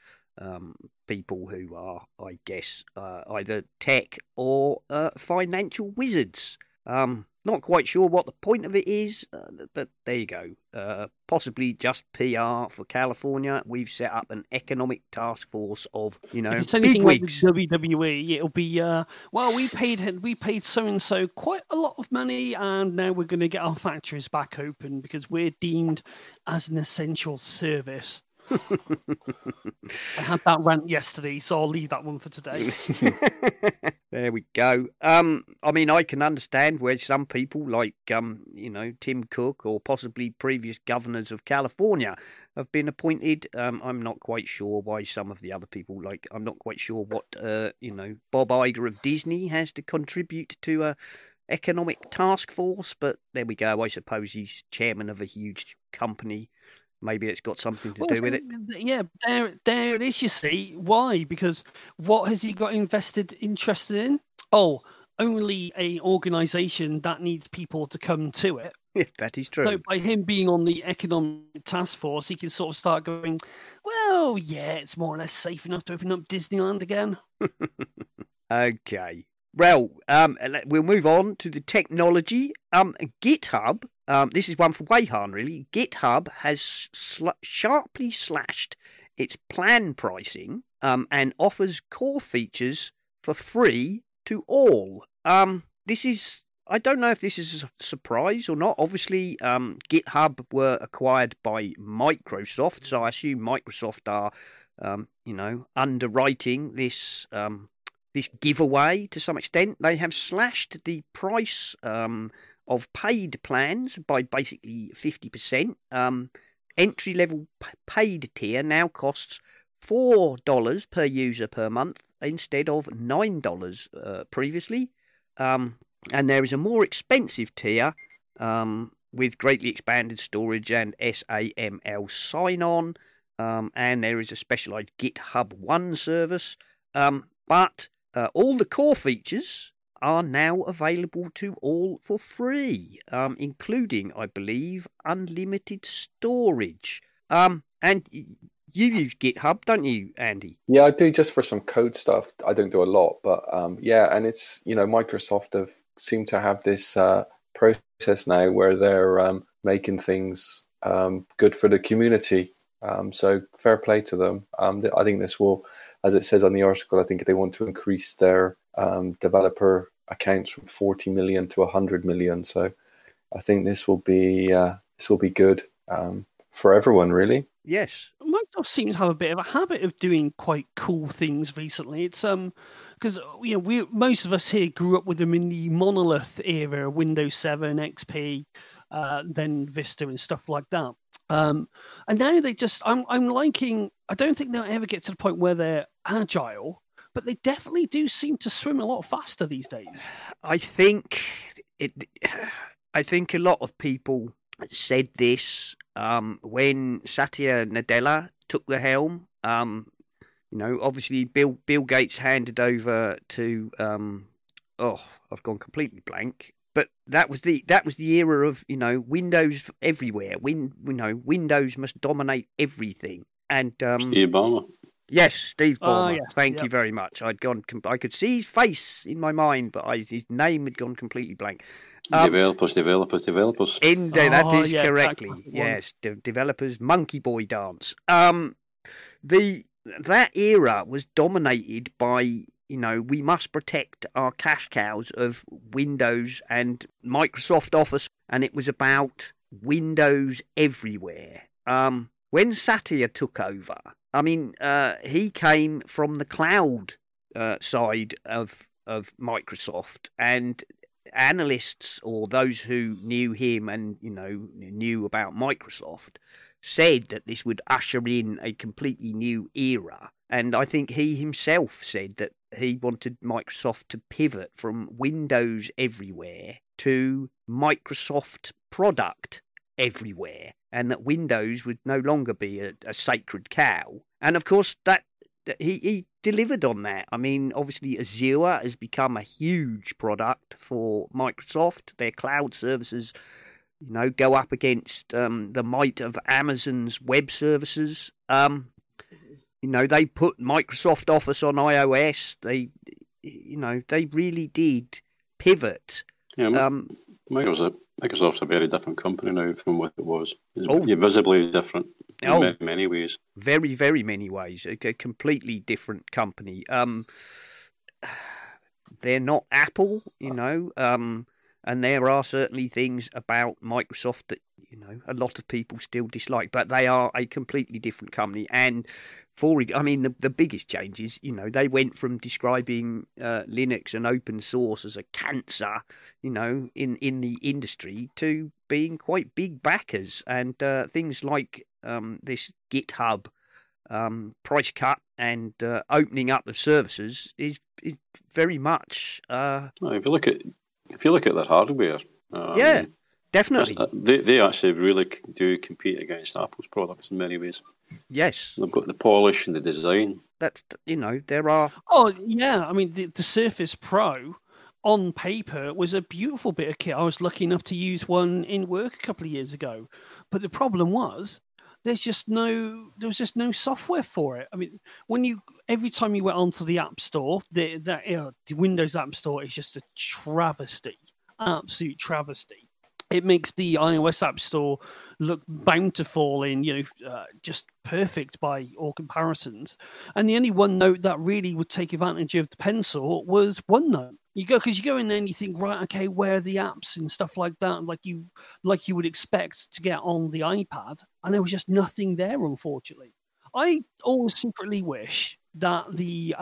people who are, I guess, either tech or financial wizards. Not quite sure what the point of it is, but there you go. Possibly just PR for California. We've set up an economic task force of, if it's anything like the WWE, it'll be, we paid so-and-so quite a lot of money, and now we're going to get our factories back open because we're deemed as an essential service. I had that rant yesterday, so I'll leave that one for today. There we go. I mean, I can understand where some people like, Tim Cook or possibly previous governors of California have been appointed. I'm not quite sure why some of the other people like. I'm not quite sure what, Bob Iger of Disney has to contribute to a economic task force. But there we go. I suppose he's chairman of a huge company. Maybe it's got something to do with it. Yeah, there it is, you see. Why? Because what has he got interested in? Oh, only an organisation that needs people to come to it. Yeah, that is true. So by him being on the economic task force, he can sort of start going, well, yeah, it's more or less safe enough to open up Disneyland again. Okay. Well, we'll move on to the technology. GitHub, this is one for Wayhan, really. GitHub has sharply slashed its plan pricing and offers core features for free to all. This is, I don't know if this is a surprise or not. Obviously, GitHub were acquired by Microsoft, so I assume Microsoft are, underwriting this this giveaway to some extent. They have slashed the price of paid plans by basically 50%. Entry-level paid tier now costs $4 per user per month instead of $9 previously. And there is a more expensive tier with greatly expanded storage and SAML sign-on. And there is a specialized GitHub One service. But all the core features are now available to all for free, including, I believe, unlimited storage. And You use GitHub, don't you, Andy? Yeah, I do, just for some code stuff. I don't do a lot, but yeah, and it's, you know, Microsoft have seem to have this process now where they're making things good for the community. So fair play to them. I think this will, as it says on the article, I think they want to increase their developer accounts from 40 million to 100 million. So I think this will be good for everyone, really. Yes, Microsoft seems to have a bit of a habit of doing quite cool things recently. It's because you know, we, most of us here grew up with them in the monolith era, Windows 7, XP, then Vista and stuff like that. And now they just, I'm liking. I don't think they'll ever get to the point where they're agile, but they definitely do seem to swim a lot faster these days. I think a lot of people said this. When Satya Nadella took the helm, you know, obviously Bill Gates handed over to, I've gone completely blank. But that was the era of, you know, Windows everywhere. Windows must dominate everything. And Steve Ballmer. Yes, Steve Ballmer. Yes. Thank you very much. I could see his face in my mind, but his name had gone completely blank. Developers. Indeed, that is correctly. Yes, developers, monkey boy dance. That era was dominated by, you know, we must protect our cash cows of Windows and Microsoft Office, and it was about Windows everywhere. When Satya took over, I mean, he came from the cloud side of Microsoft, and analysts or those who knew him and, you know, knew about Microsoft said that this would usher in a completely new era. And I think he himself said that he wanted Microsoft to pivot from Windows everywhere to Microsoft product everywhere, and that Windows would no longer be a sacred cow. And of course, that he delivered on that. I mean, obviously, Azure has become a huge product for Microsoft. Their cloud services, you know, go up against the might of Amazon's web services. You know, they put Microsoft Office on iOS. They, you know, they really did pivot. Yeah, Microsoft's a very different company now from what it was. It's visibly different in many ways. Very, very many ways. A completely different company. They're not Apple, you know, and there are certainly things about Microsoft that, you know, a lot of people still dislike, but they are a completely different company. And the biggest change is, you know, they went from describing Linux and open source as a cancer, you know, in the industry to being quite big backers. And things like this GitHub price cut and opening up of services is very much. If you look at their hardware, yeah, definitely, they actually really do compete against Apple's products in many ways. Yes, they've got the polish and the design. That's, you know, there are. Oh yeah, I mean the Surface Pro, on paper, was a beautiful bit of kit. I was lucky enough to use one in work a couple of years ago, but the problem was there was just no software for it. I mean, every time you went onto the App Store, the Windows App Store is just a travesty, absolute travesty. It makes the iOS App Store look bountiful and, you know, just perfect by all comparisons. And the only OneNote that really would take advantage of the pencil was OneNote. Because you go in there and you think, right, okay, where are the apps and stuff like that, like you would expect to get on the iPad, and there was just nothing there, unfortunately. I always secretly wish that the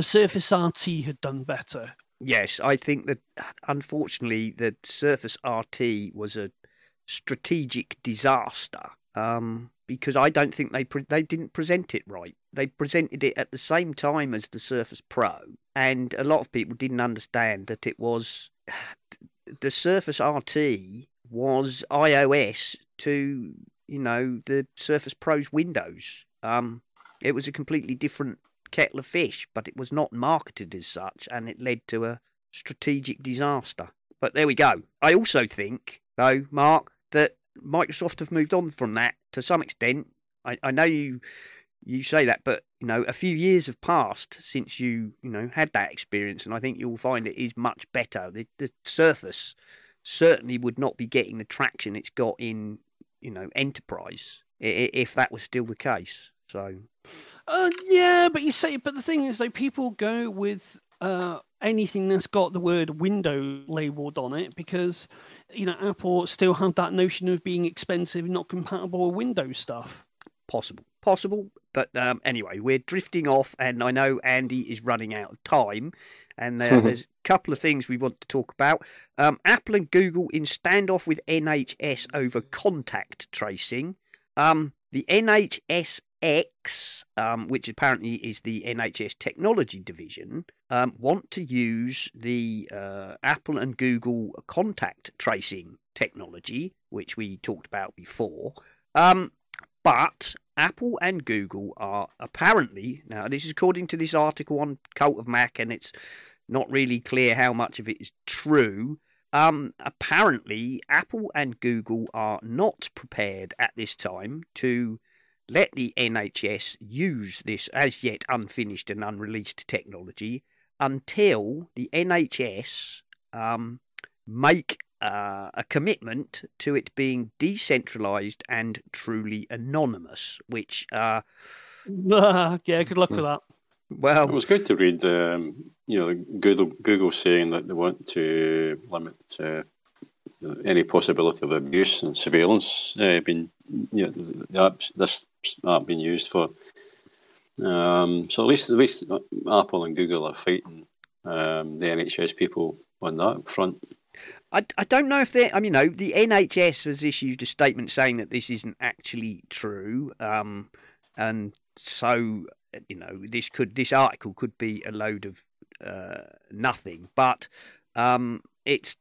Surface RT had done better. Yes, I think that, unfortunately, the Surface RT was a strategic disaster, because I don't think they didn't present it right. They presented it at the same time as the Surface Pro, and a lot of people didn't understand that it was... The Surface RT was iOS to, you know, the Surface Pro's Windows. It was a completely different kettle of fish, but it was not marketed as such, and it led to a strategic disaster. But there we go. I also think, though, Mark, that Microsoft have moved on from that to some extent. I know you say that, but you know, a few years have passed since you know had that experience, and I think you'll find it is much better. The Surface certainly would not be getting the traction it's got in, you know, enterprise if that was still the case. So, yeah, but you say, but the thing is though, people go with anything that's got the word window labeled on it because, you know, Apple still have that notion of being expensive and not compatible with Windows stuff. Possible. But anyway, we're drifting off, and I know Andy is running out of time, and there's a couple of things we want to talk about. Apple and Google in standoff with NHS over contact tracing. The NHS X, which apparently is the NHS technology division, want to use the Apple and Google contact tracing technology, which we talked about before. But Apple and Google are apparently, now this is according to this article on Cult of Mac, and it's not really clear how much of it is true. Apparently, Apple and Google are not prepared at this time to let the NHS use this as yet unfinished and unreleased technology until the NHS make a commitment to it being decentralized and truly anonymous, which yeah, good luck with that. Well, it was good to read you know, Google saying that they want to limit any possibility of abuse and surveillance being, you know, this app being used for. So at least Apple and Google are fighting the NHS people on that front. I don't know if they're... I mean, no, the NHS has issued a statement saying that this isn't actually true. And so, you know, this article could be a load of nothing. But it's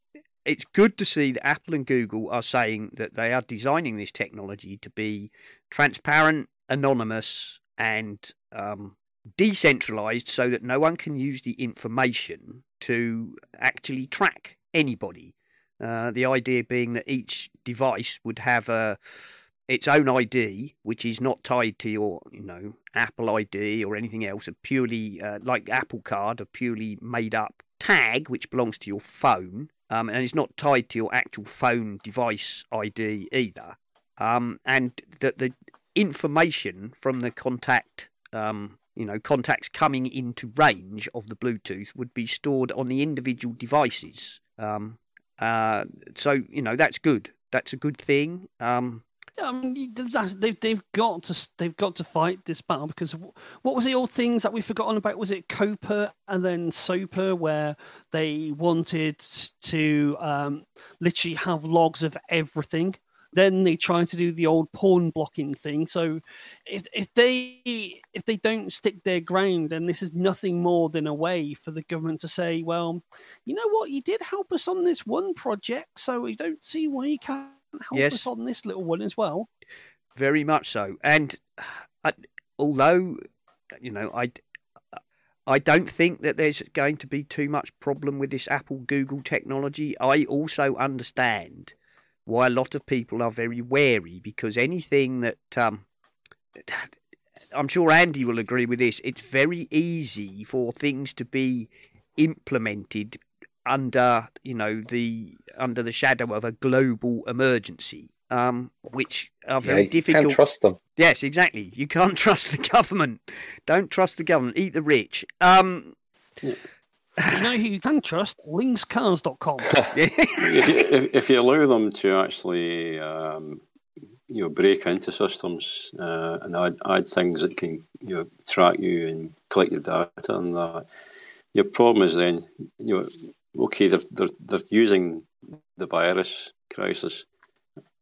good to see that Apple and Google are saying that they are designing this technology to be transparent, anonymous, and decentralized so that no one can use the information to actually track anybody. The idea being that each device would have its own ID, which is not tied to your, you know, Apple ID or anything else, a purely, like Apple Card, a purely made-up tag, which belongs to your phone, and it's not tied to your actual phone device ID either. And that the information from the contact, you know, contacts coming into range of the Bluetooth would be stored on the individual devices. So, you know, that's good. That's a good thing. They've got to fight this battle, because what was the old things that we've forgotten about? Was it COPA and then SOPA, where they wanted to literally have logs of everything? Then they try to do the old pawn blocking thing. So if they don't stick their ground, and this is nothing more than a way for the government to say, well, you know what, you did help us on this one project, so we don't see why you can't help us on this little one as well. Very much so. And although, you know, I don't think that there's going to be too much problem with this Apple-Google technology. I also understand why a lot of people are very wary, because anything that, I'm sure Andy will agree with this, it's very easy for things to be implemented under, you know, under the shadow of a global emergency, which are very difficult. You can't trust them. Yes, exactly. You can't trust the government. Don't trust the government. Eat the rich. You know who you can trust? lingscars.com. If you allow them to actually, you know, break into systems and add things that can, you know, track you and collect your data and that, your problem is then, you know, okay, they're using the virus crisis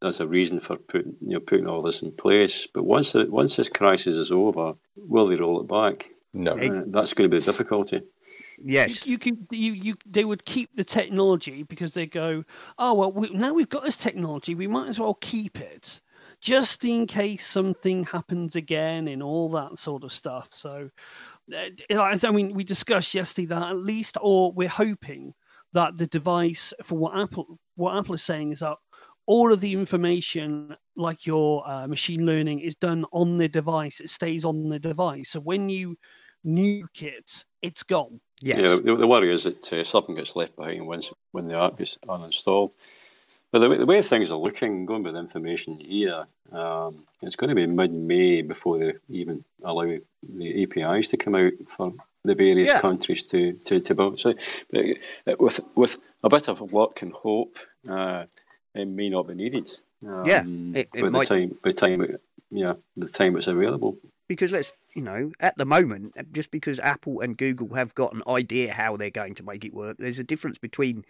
as a reason for putting all this in place. But once this crisis is over, will they roll it back? No, that's going to be the difficulty. Yes, they would keep the technology because they go, oh, well, now we've got this technology, we might as well keep it just in case something happens again and all that sort of stuff. So, I mean, we discussed yesterday that at least, or we're hoping that the device, for what Apple is saying, is that all of the information, like your machine learning, is done on the device. It stays on the device. So when you nuke it, it's gone. Yes. Yeah, the worry is that something gets left behind when the app is uninstalled. But the way things are looking, going with information here, it's going to be mid-May before they even allow the APIs to come out for the various countries to build. So with a bit of luck and hope, it may not be needed. By the time it's available. Because at the moment, just because Apple and Google have got an idea how they're going to make it work, there's a difference between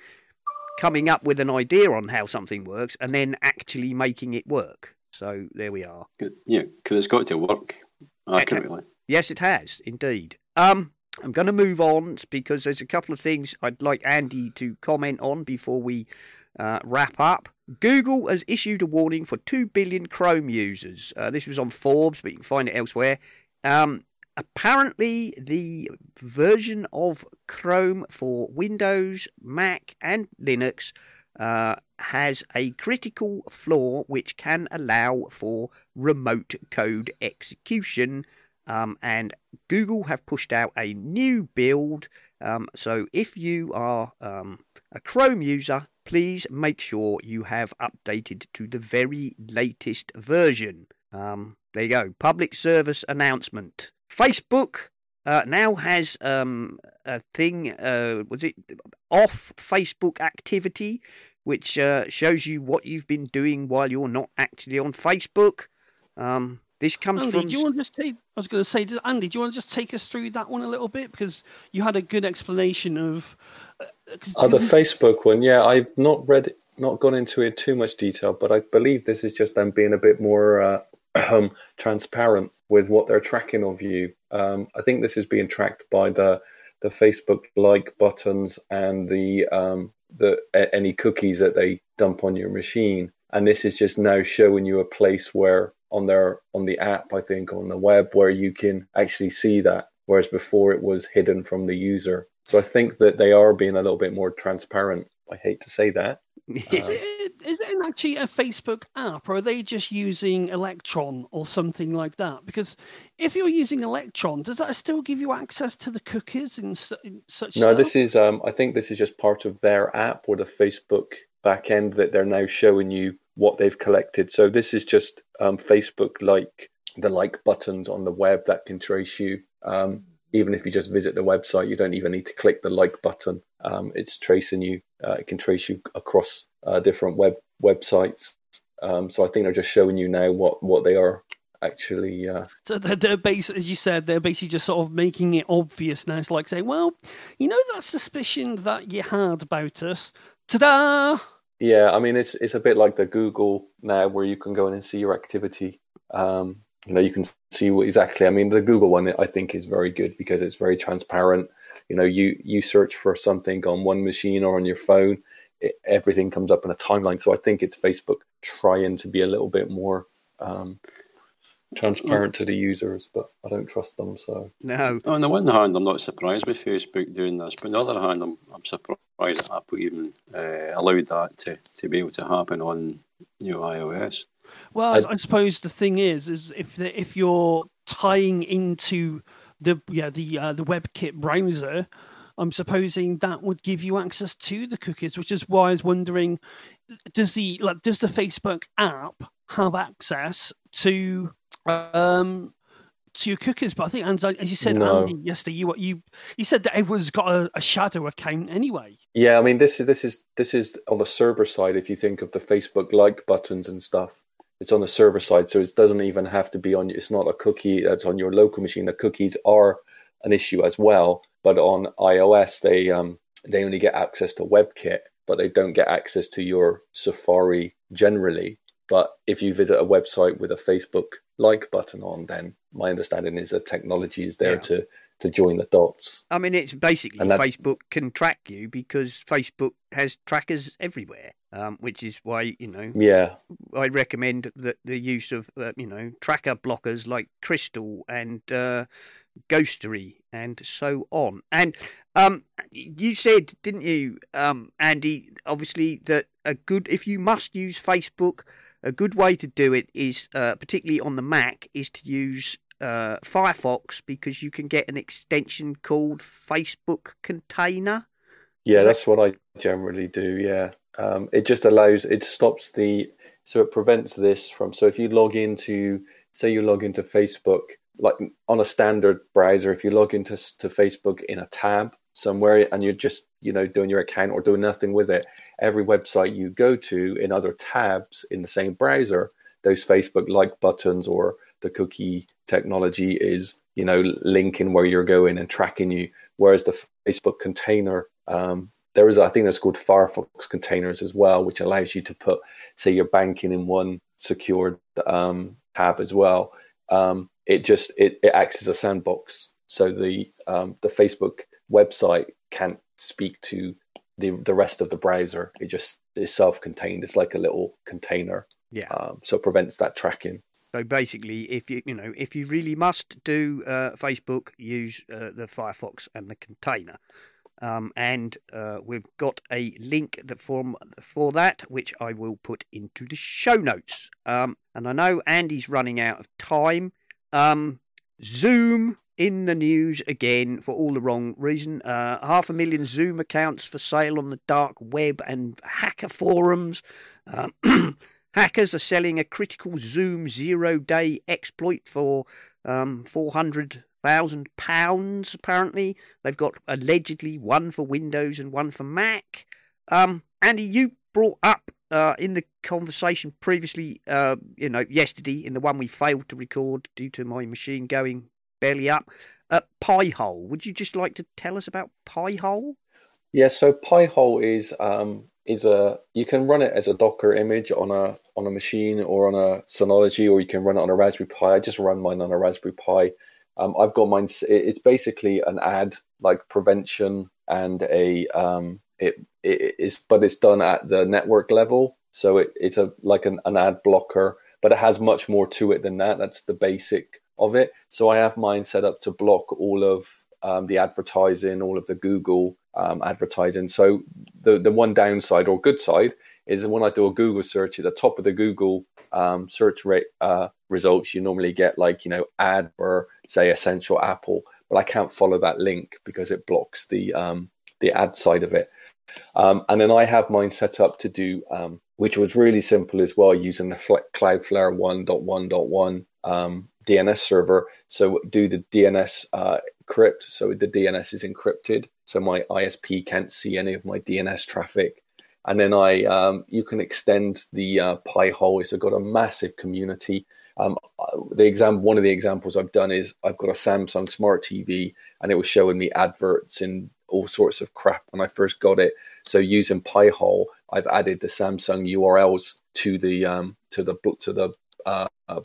coming up with an idea on how something works and then actually making it work. So there we are. Yeah, because it's got to work accurately. Yes, it has, indeed. I'm going to move on because there's a couple of things I'd like Andy to comment on before we wrap up. Google has issued a warning for 2 billion Chrome users. This was on Forbes, but you can find it elsewhere. Apparently, the version of Chrome for Windows, Mac, and Linux has a critical flaw which can allow for remote code execution. And Google have pushed out a new build. So if you are a Chrome user, please make sure you have updated to the very latest version. There you go. Public service announcement. Facebook now has a thing, was it off Facebook activity, which shows you what you've been doing while you're not actually on Facebook. This comes Andy, from... Andy, do you want to just take us through that one a little bit? Because you had a good explanation of... the Facebook one, yeah. I've not gone into it too much detail, but I believe this is just them being a bit more transparent with what they're tracking of you. I think this is being tracked by the Facebook like buttons and the any cookies that they dump on your machine. And this is just now showing you a place where on the app, I think, on the web, where you can actually see that, whereas before it was hidden from the user. So I think that they are being a little bit more transparent. I hate to say that. Is it actually a Facebook app, or are they just using Electron or something like that? Because if you're using Electron, does that still give you access to the cookies and such stuff? No, this is, I think this is just part of their app or the Facebook backend that they're now showing you what they've collected. So this is just Facebook like, the like buttons on the web that can trace you. Even if you just visit the website, you don't even need to click the like button. It's tracing you. It can trace you across different websites. So I think they're just showing you now what they are actually. So they're basically, as you said, they're basically just sort of making it obvious now. It's like saying, well, that suspicion that you had about us. Ta-da! Yeah, I mean, it's a bit like the Google now, where you can go in and see your activity. You can see what exactly. I mean, the Google one, I think, is very good because it's very transparent. You search for something on one machine or on your phone, everything comes up in a timeline. So I think it's Facebook trying to be a little bit more transparent to the users, but I don't trust them. So no. On the one hand, I'm not surprised with Facebook doing this, but on the other hand, I'm surprised that Apple even allowed that to be able to happen on iOS. Well, I suppose the thing is if you're tying into the WebKit browser, I'm supposing that would give you access to the cookies, which is why I was wondering, does the Facebook app have access to your cookies? But I think, as you said, no. Andy, yesterday, you said that everyone's got a shadow account anyway. Yeah, I mean, this is on the server side. If you think of the Facebook like buttons and stuff, it's on the server side, so it doesn't even have to be on. It's not a cookie that's on your local machine. The cookies are an issue as well, but on iOS they only get access to WebKit, but they don't get access to your Safari generally. But if you visit a website with a Facebook like button on, then my understanding is the technology is there to join the dots. I mean, it's basically Facebook can track you because Facebook has trackers everywhere, which is why, I recommend that the use of, tracker blockers like Crystal and Ghostery and so on. And you said, didn't you, Andy, obviously that if you must use Facebook, a good way to do it is, particularly on the Mac, is to use Firefox, because you can get an extension called Facebook Container. Yeah, that's what I generally do, yeah. It just allows, it stops the, so it prevents this from, so if you log into, say you log into Facebook, like on a standard browser, if you log into Facebook in a tab somewhere and you're just, doing your account or doing nothing with it, every website you go to in other tabs in the same browser, those Facebook like buttons or the cookie technology is, linking where you're going and tracking you. Whereas the Facebook container, there is, I think that's called Firefox containers as well, which allows you to put, say, your banking in one secured tab as well. It acts as a sandbox. So the Facebook website can't speak to the rest of the browser. It just is self-contained. It's like a little container. Yeah. So it prevents that tracking. So basically, if you really must do Facebook, use the Firefox and the container. And we've got a link for that, which I will put into the show notes. And I know Andy's running out of time. Zoom in the news again for all the wrong reason. 500,000 Zoom accounts for sale on the dark web and hacker forums. Hackers are selling a critical Zoom zero-day exploit for £400,000 apparently. They've got allegedly one for Windows and one for Mac. Andy, you brought up in the conversation previously, yesterday, in the one we failed to record due to my machine going belly up, Pi-hole. Would you just like to tell us about Pi-hole? Yeah, so Pi-hole is you can run it as a Docker image on a machine or on a Synology, or you can run it on a Raspberry Pi. I just run mine on a Raspberry Pi. I've got mine. It's basically an ad like prevention and but it's done at the network level. So it's an ad blocker, but it has much more to it than that. That's the basic of it. So I have mine set up to block all of the advertising, all of the Google advertising. So the one downside or good side is when I do a Google search, at the top of the Google search rate results, you normally get ad or say Essential Apple, but I can't follow that link because it blocks the ad side of it. And then I have mine set up to do, which was really simple as well, using the Cloudflare 1.1.1 DNS server. So do the DNS crypt. So the DNS is encrypted. So my ISP can't see any of my DNS traffic. And then you can extend the Pi-hole. It's got a massive community. One of the examples I've done is I've got a Samsung Smart TV, and it was showing me adverts in all sorts of crap when I first got it. So using Pi-hole, I've added the Samsung URLs to the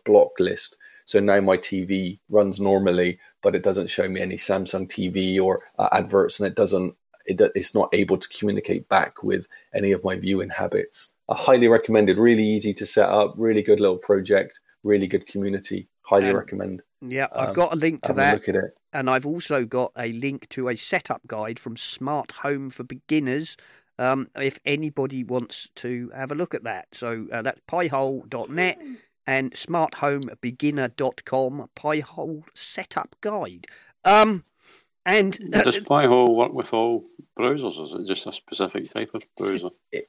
block list. So now my TV runs normally, but it doesn't show me any Samsung TV or adverts, and it doesn't. It's not able to communicate back with any of my viewing habits. I highly recommend it. Really easy to set up. Really good little project. Really good community. Highly recommend. Yeah, I've got a link to that. Look at it. And I've also got a link to a setup guide from Smart Home for Beginners, if anybody wants to have a look at that. So that's pi-hole.net and smarthomebeginner.com, Pi-hole setup guide. Does Pi-hole work with all browsers, or is it just a specific type of browser? It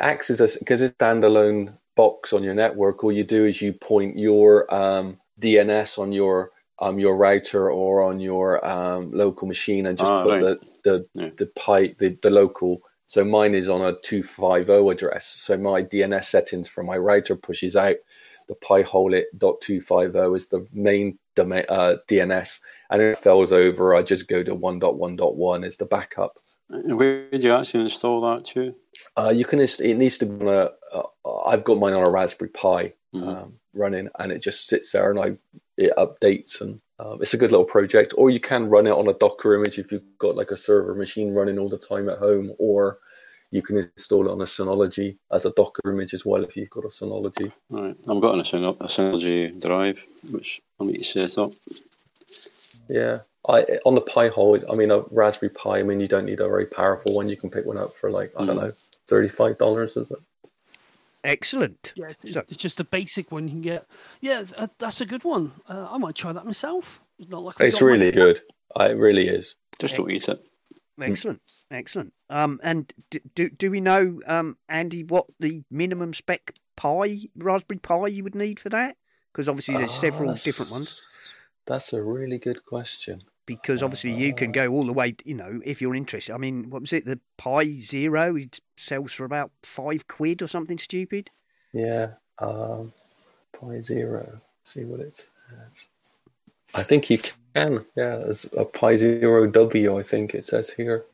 acts as because it's a standalone box on your network. All you do is you point your DNS on your router or on your local machine and just put right. the local. So mine is on a 250 address. So my DNS settings from my router pushes out. The Pi-hole .250 is the main domain, DNS, and if it fails over, I just go to 1.1.1 as the backup. And where do you actually install that to? It needs to be on I've got mine on a Raspberry Pi running, and it just sits there, and it updates, and it's a good little project. Or you can run it on a Docker image if you've got a server machine running all the time at home, or you can install it on a Synology as a Docker image as well if you've got a Synology. All right. I've got a Synology drive, which I need to set up. Yeah. On the Pi-hole, I mean, a Raspberry Pi, I mean, you don't need a very powerful one. You can pick one up for like, I don't know, $35, isn't it? Excellent. Yeah, it's just a basic one you can get. Yeah, that's a good one. I might try that myself. It's not like it's really good. It really is. Just don't eat it. Excellent, excellent. And do we know, Andy, what the minimum spec Raspberry Pi you would need for that? Because obviously there's several different ones. That's a really good question. Because obviously you can go all the way, you know, if you're interested. I mean, what was it, the Pi Zero? It sells for about £5 or something stupid. Yeah, Pi Zero. Let's see what it says. I think you can. Yeah, there's a Pi Zero W, I think it says here,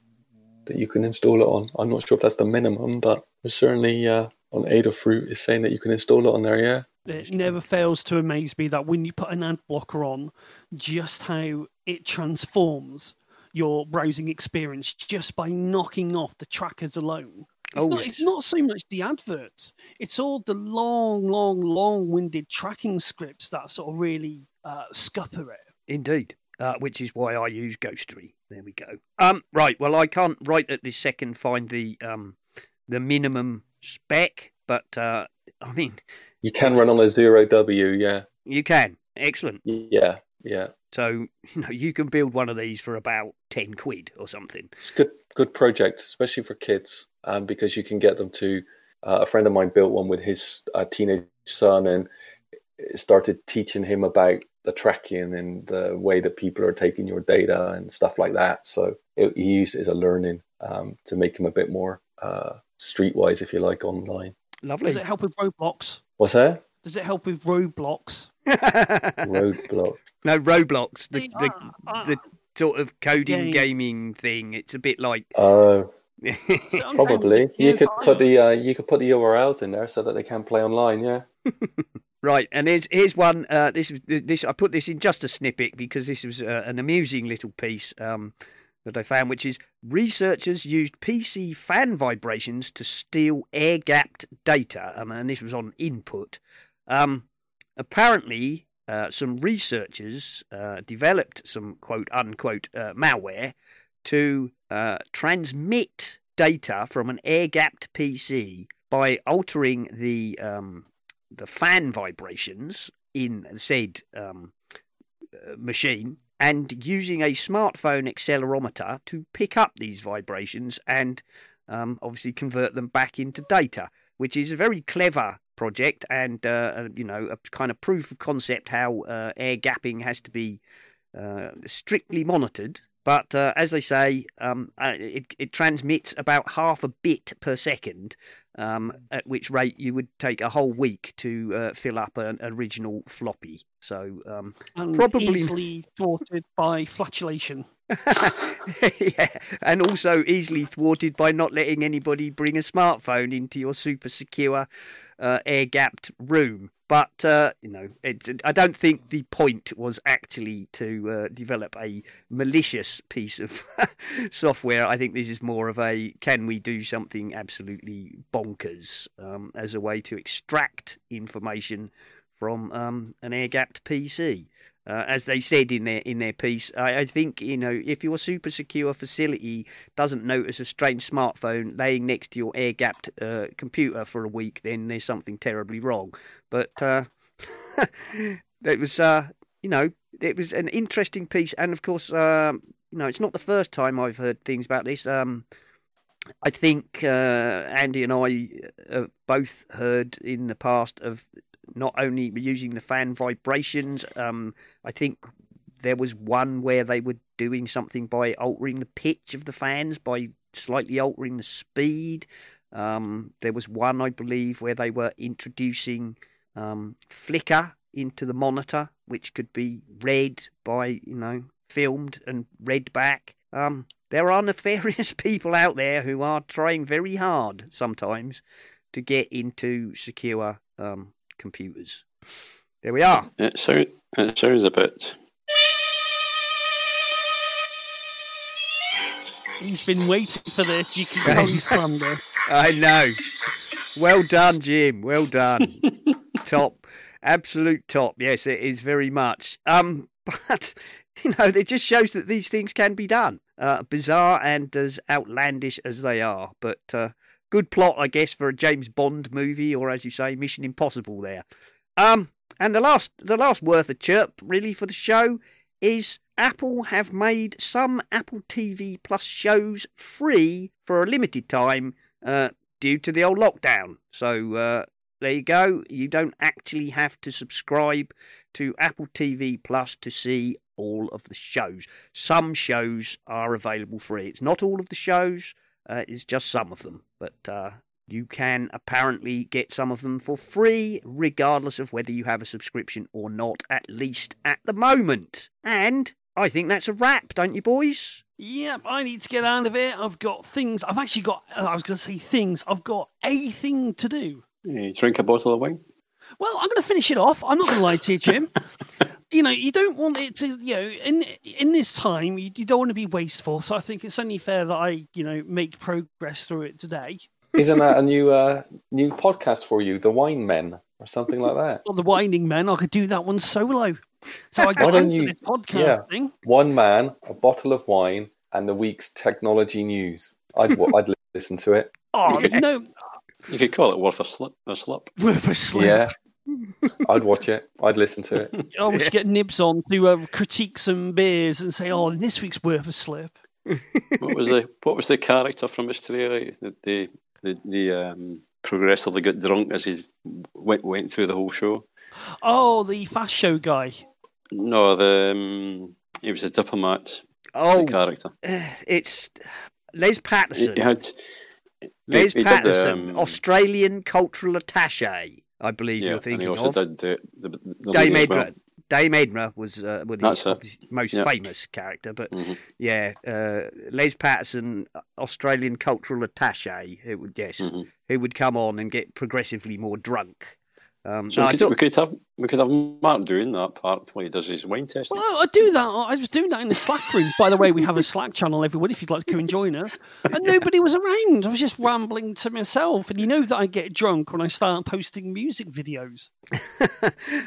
that you can install it on. I'm not sure if that's the minimum, but there's certainly on Adafruit is saying that you can install it on there, yeah. It never fails to amaze me that when you put an ad blocker on, just how it transforms your browsing experience just by knocking off the trackers alone. It's not so much the adverts. It's all the long-winded tracking scripts that sort of really scupper it. Indeed, which is why I use Ghostery. There we go. Right, well, I can't right at this second find the minimum spec, but I mean... You can run on a 0W, yeah. You can. Excellent. Yeah, yeah. So, you know, you can build one of these for about £10 or something. It's a good project, especially for kids, because you can get them to... a friend of mine built one with his teenage son and started teaching him about the tracking and the way that people are taking your data and stuff like that. So he used it as a learning to make him a bit more streetwise, if you like, online. Lovely. Does it help with Roblox? What's that? Does it help with Roblox? Roblox. No, Roblox. The sort of coding gaming thing. It's a bit like. Oh. Probably. You could put the URLs in there so that they can play online. Yeah. Right, and here's one. This I put this in just a snippet because this was an amusing little piece that I found, which is researchers used PC fan vibrations to steal air-gapped data, and this was on Input. Apparently, some researchers developed some quote-unquote malware to transmit data from an air-gapped PC by altering the fan vibrations in said machine and using a smartphone accelerometer to pick up these vibrations and obviously convert them back into data, which is a very clever project and, you know, a kind of proof of concept how air gapping has to be strictly monitored. But as they say, it transmits about half a bit per second, at which rate you would take a whole week to fill up an original floppy. So probably easily thwarted by flatulation. Yeah, and also easily thwarted by not letting anybody bring a smartphone into your super secure, air-gapped room. But, you know, I don't think the point was actually to develop a malicious piece of software. I think this is more of a, can we do something absolutely bonkers as a way to extract information from an air-gapped PC? As they said in their piece, I think, you know, if your super secure facility doesn't notice a strange smartphone laying next to your air-gapped computer for a week, then there's something terribly wrong. But it was, you know, it was an interesting piece. And, of course, you know, it's not the first time I've heard things about this. I think Andy and I both heard in the past of... not only using the fan vibrations, I think there was one where they were doing something by altering the pitch of the fans, by slightly altering the speed. There was one, I believe, where they were introducing flicker into the monitor, which could be read by, you know, filmed and read back. There are nefarious people out there who are trying very hard sometimes to get into secure computers. There we are. It shows a bit. He's been waiting for this. You can tell he's planned this. I know. Well done, Jim. Well done. Top. Absolute top. Yes, it is very much. But You know, it just shows that these things can be done. Bizarre and as outlandish as they are. But good plot, I guess, for a James Bond movie, or as you say, Mission Impossible there. And the last worth a chirp, really, for the show is Apple have made some Apple TV Plus shows free for a limited time due to the old lockdown. So there you go. You don't actually have to subscribe to Apple TV Plus to see all of the shows. Some shows are available free. It's not all of the shows. It's just some of them. But you can apparently get some of them for free, regardless of whether you have a subscription or not, at least at the moment. And I think that's a wrap, don't you, boys? Yep, I need to get out of here. I've got things. I've actually got, I was going to say things. I've got a thing to do. Yeah, drink a bottle of wine. Well, I'm going to finish it off. I'm not going to lie to you, Jim. You know, you don't want it to, you know, in this time, you don't want to be wasteful. So I think it's only fair that I, you know, make progress through it today. Isn't that a new podcast for you, The Wine Men, or something like that? Well, The Whining Men, I could do that one solo. So I got into this podcast thing. One man, a bottle of wine, and the week's technology news. I'd listen to it. Oh, yes. No. You could call it Worth a Slip. Worth a Slip. Yeah. I'd watch it. I'd listen to it. I would get Nibs on to critique some beers and say, "Oh, this week's Worth a Slip." What was the character from Australia? The progressor that got drunk as he went through the whole show. Oh, the Fast Show guy. No, he was a diplomat. Oh, the character. It's Les Patterson. Les Patterson, Australian cultural attaché. I believe you're thinking of. Did Dame Edna. Well. Dame Edna was his most famous character, but Les Patterson, Australian cultural attaché, who would come on and get progressively more drunk. So we could have Mark doing that part when he does his wine testing. Well, I do that. I was doing that in the Slack room. By the way, we have a Slack channel, everyone, if you'd like to come and join us. And nobody was around. I was just rambling to myself. And you know that I get drunk when I start posting music videos.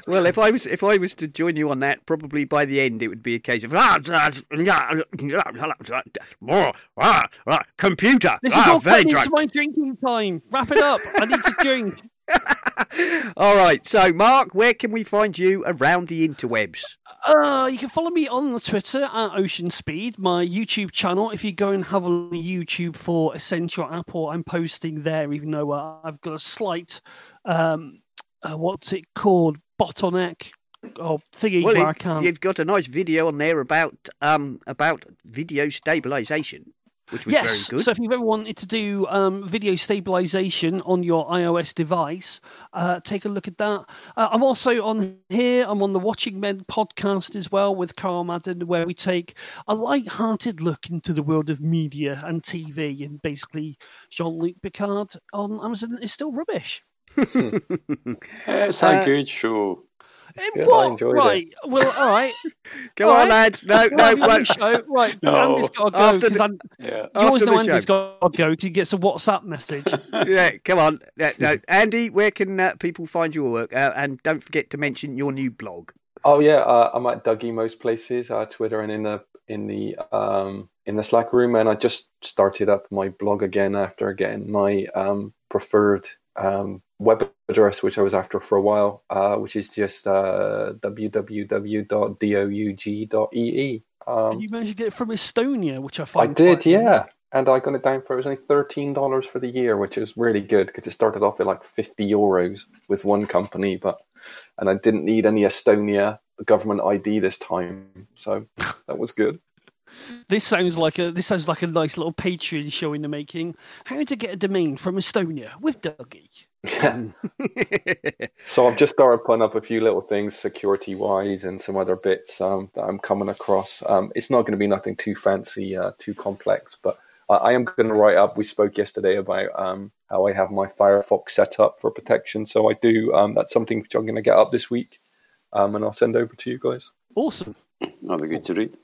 Well, if I was to join you on that, probably by the end it would be a case of computer. This is all coming into my drinking time. Wrap it up. I need to drink. All right, so Mark, where can we find you around the interwebs? You can follow me on Twitter at Ocean Speed, my YouTube channel. If you go and have a look at YouTube for Essential Apple, I'm posting there, even though I've got a slight, bottleneck thingy where I can't. You've got a nice video on there about video stabilisation. Which was very good. So if you've ever wanted to do video stabilization on your iOS device, take a look at that. I'm also on here. I'm on the Watching Men podcast as well with Carl Madden, where we take a light-hearted look into the world of media and TV. And basically, Jean-Luc Picard on Amazon is still rubbish. It's a good show. I enjoyed it. Well, all right. Go on, lads. No. Right, Andy's got to go. You always know Andy's got to go because he gets a WhatsApp message. Yeah, come on. Yeah, no. Andy, where can people find your work? And don't forget to mention your new blog. Oh, yeah. I'm at Dougie most places, Twitter and in the Slack room. And I just started up my blog again after getting my preferred web address, which I was after for a while, which is just www.doug.ee. You managed to get it from Estonia, which I find. I did, yeah. And I got it down for, it was only $13 for the year, which is really good because it started off at like €50 with one company, and I didn't need any Estonia government ID this time, so that was good. This sounds like a nice little Patreon show in the making. How to get a domain from Estonia with Dougie. Yeah. So I've just started putting up a few little things security-wise and some other bits that I'm coming across. It's not going to be nothing too fancy, too complex, but I am going to write up. We spoke yesterday about how I have my Firefox set up for protection, so I do. That's something which I'm going to get up this week, and I'll send over to you guys. Awesome. That'll be good to read.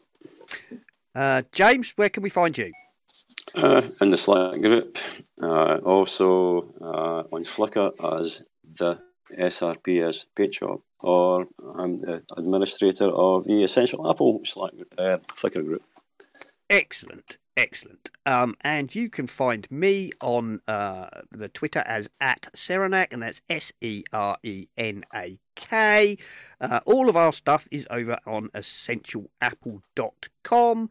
James, where can we find you? In the Slack group, also on Flickr as the SRP as Page Job. or I'm the administrator of the Essential Apple Slack Flickr group. Excellent, excellent. And you can find me on the Twitter as @Serenak, and that's SERENAK. All of our stuff is over on EssentialApple.com.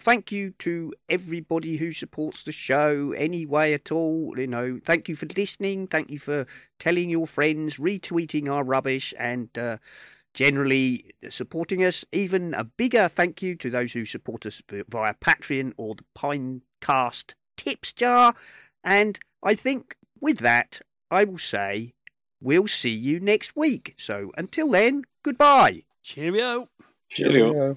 Thank you to everybody who supports the show any way at all. You know, thank you for listening. Thank you for telling your friends, retweeting our rubbish, and generally supporting us. Even a bigger thank you to those who support us via Patreon or the Pinecast Tips Jar. And I think with that, I will say we'll see you next week. So until then, goodbye. Cheerio. Cheerio. Cheerio.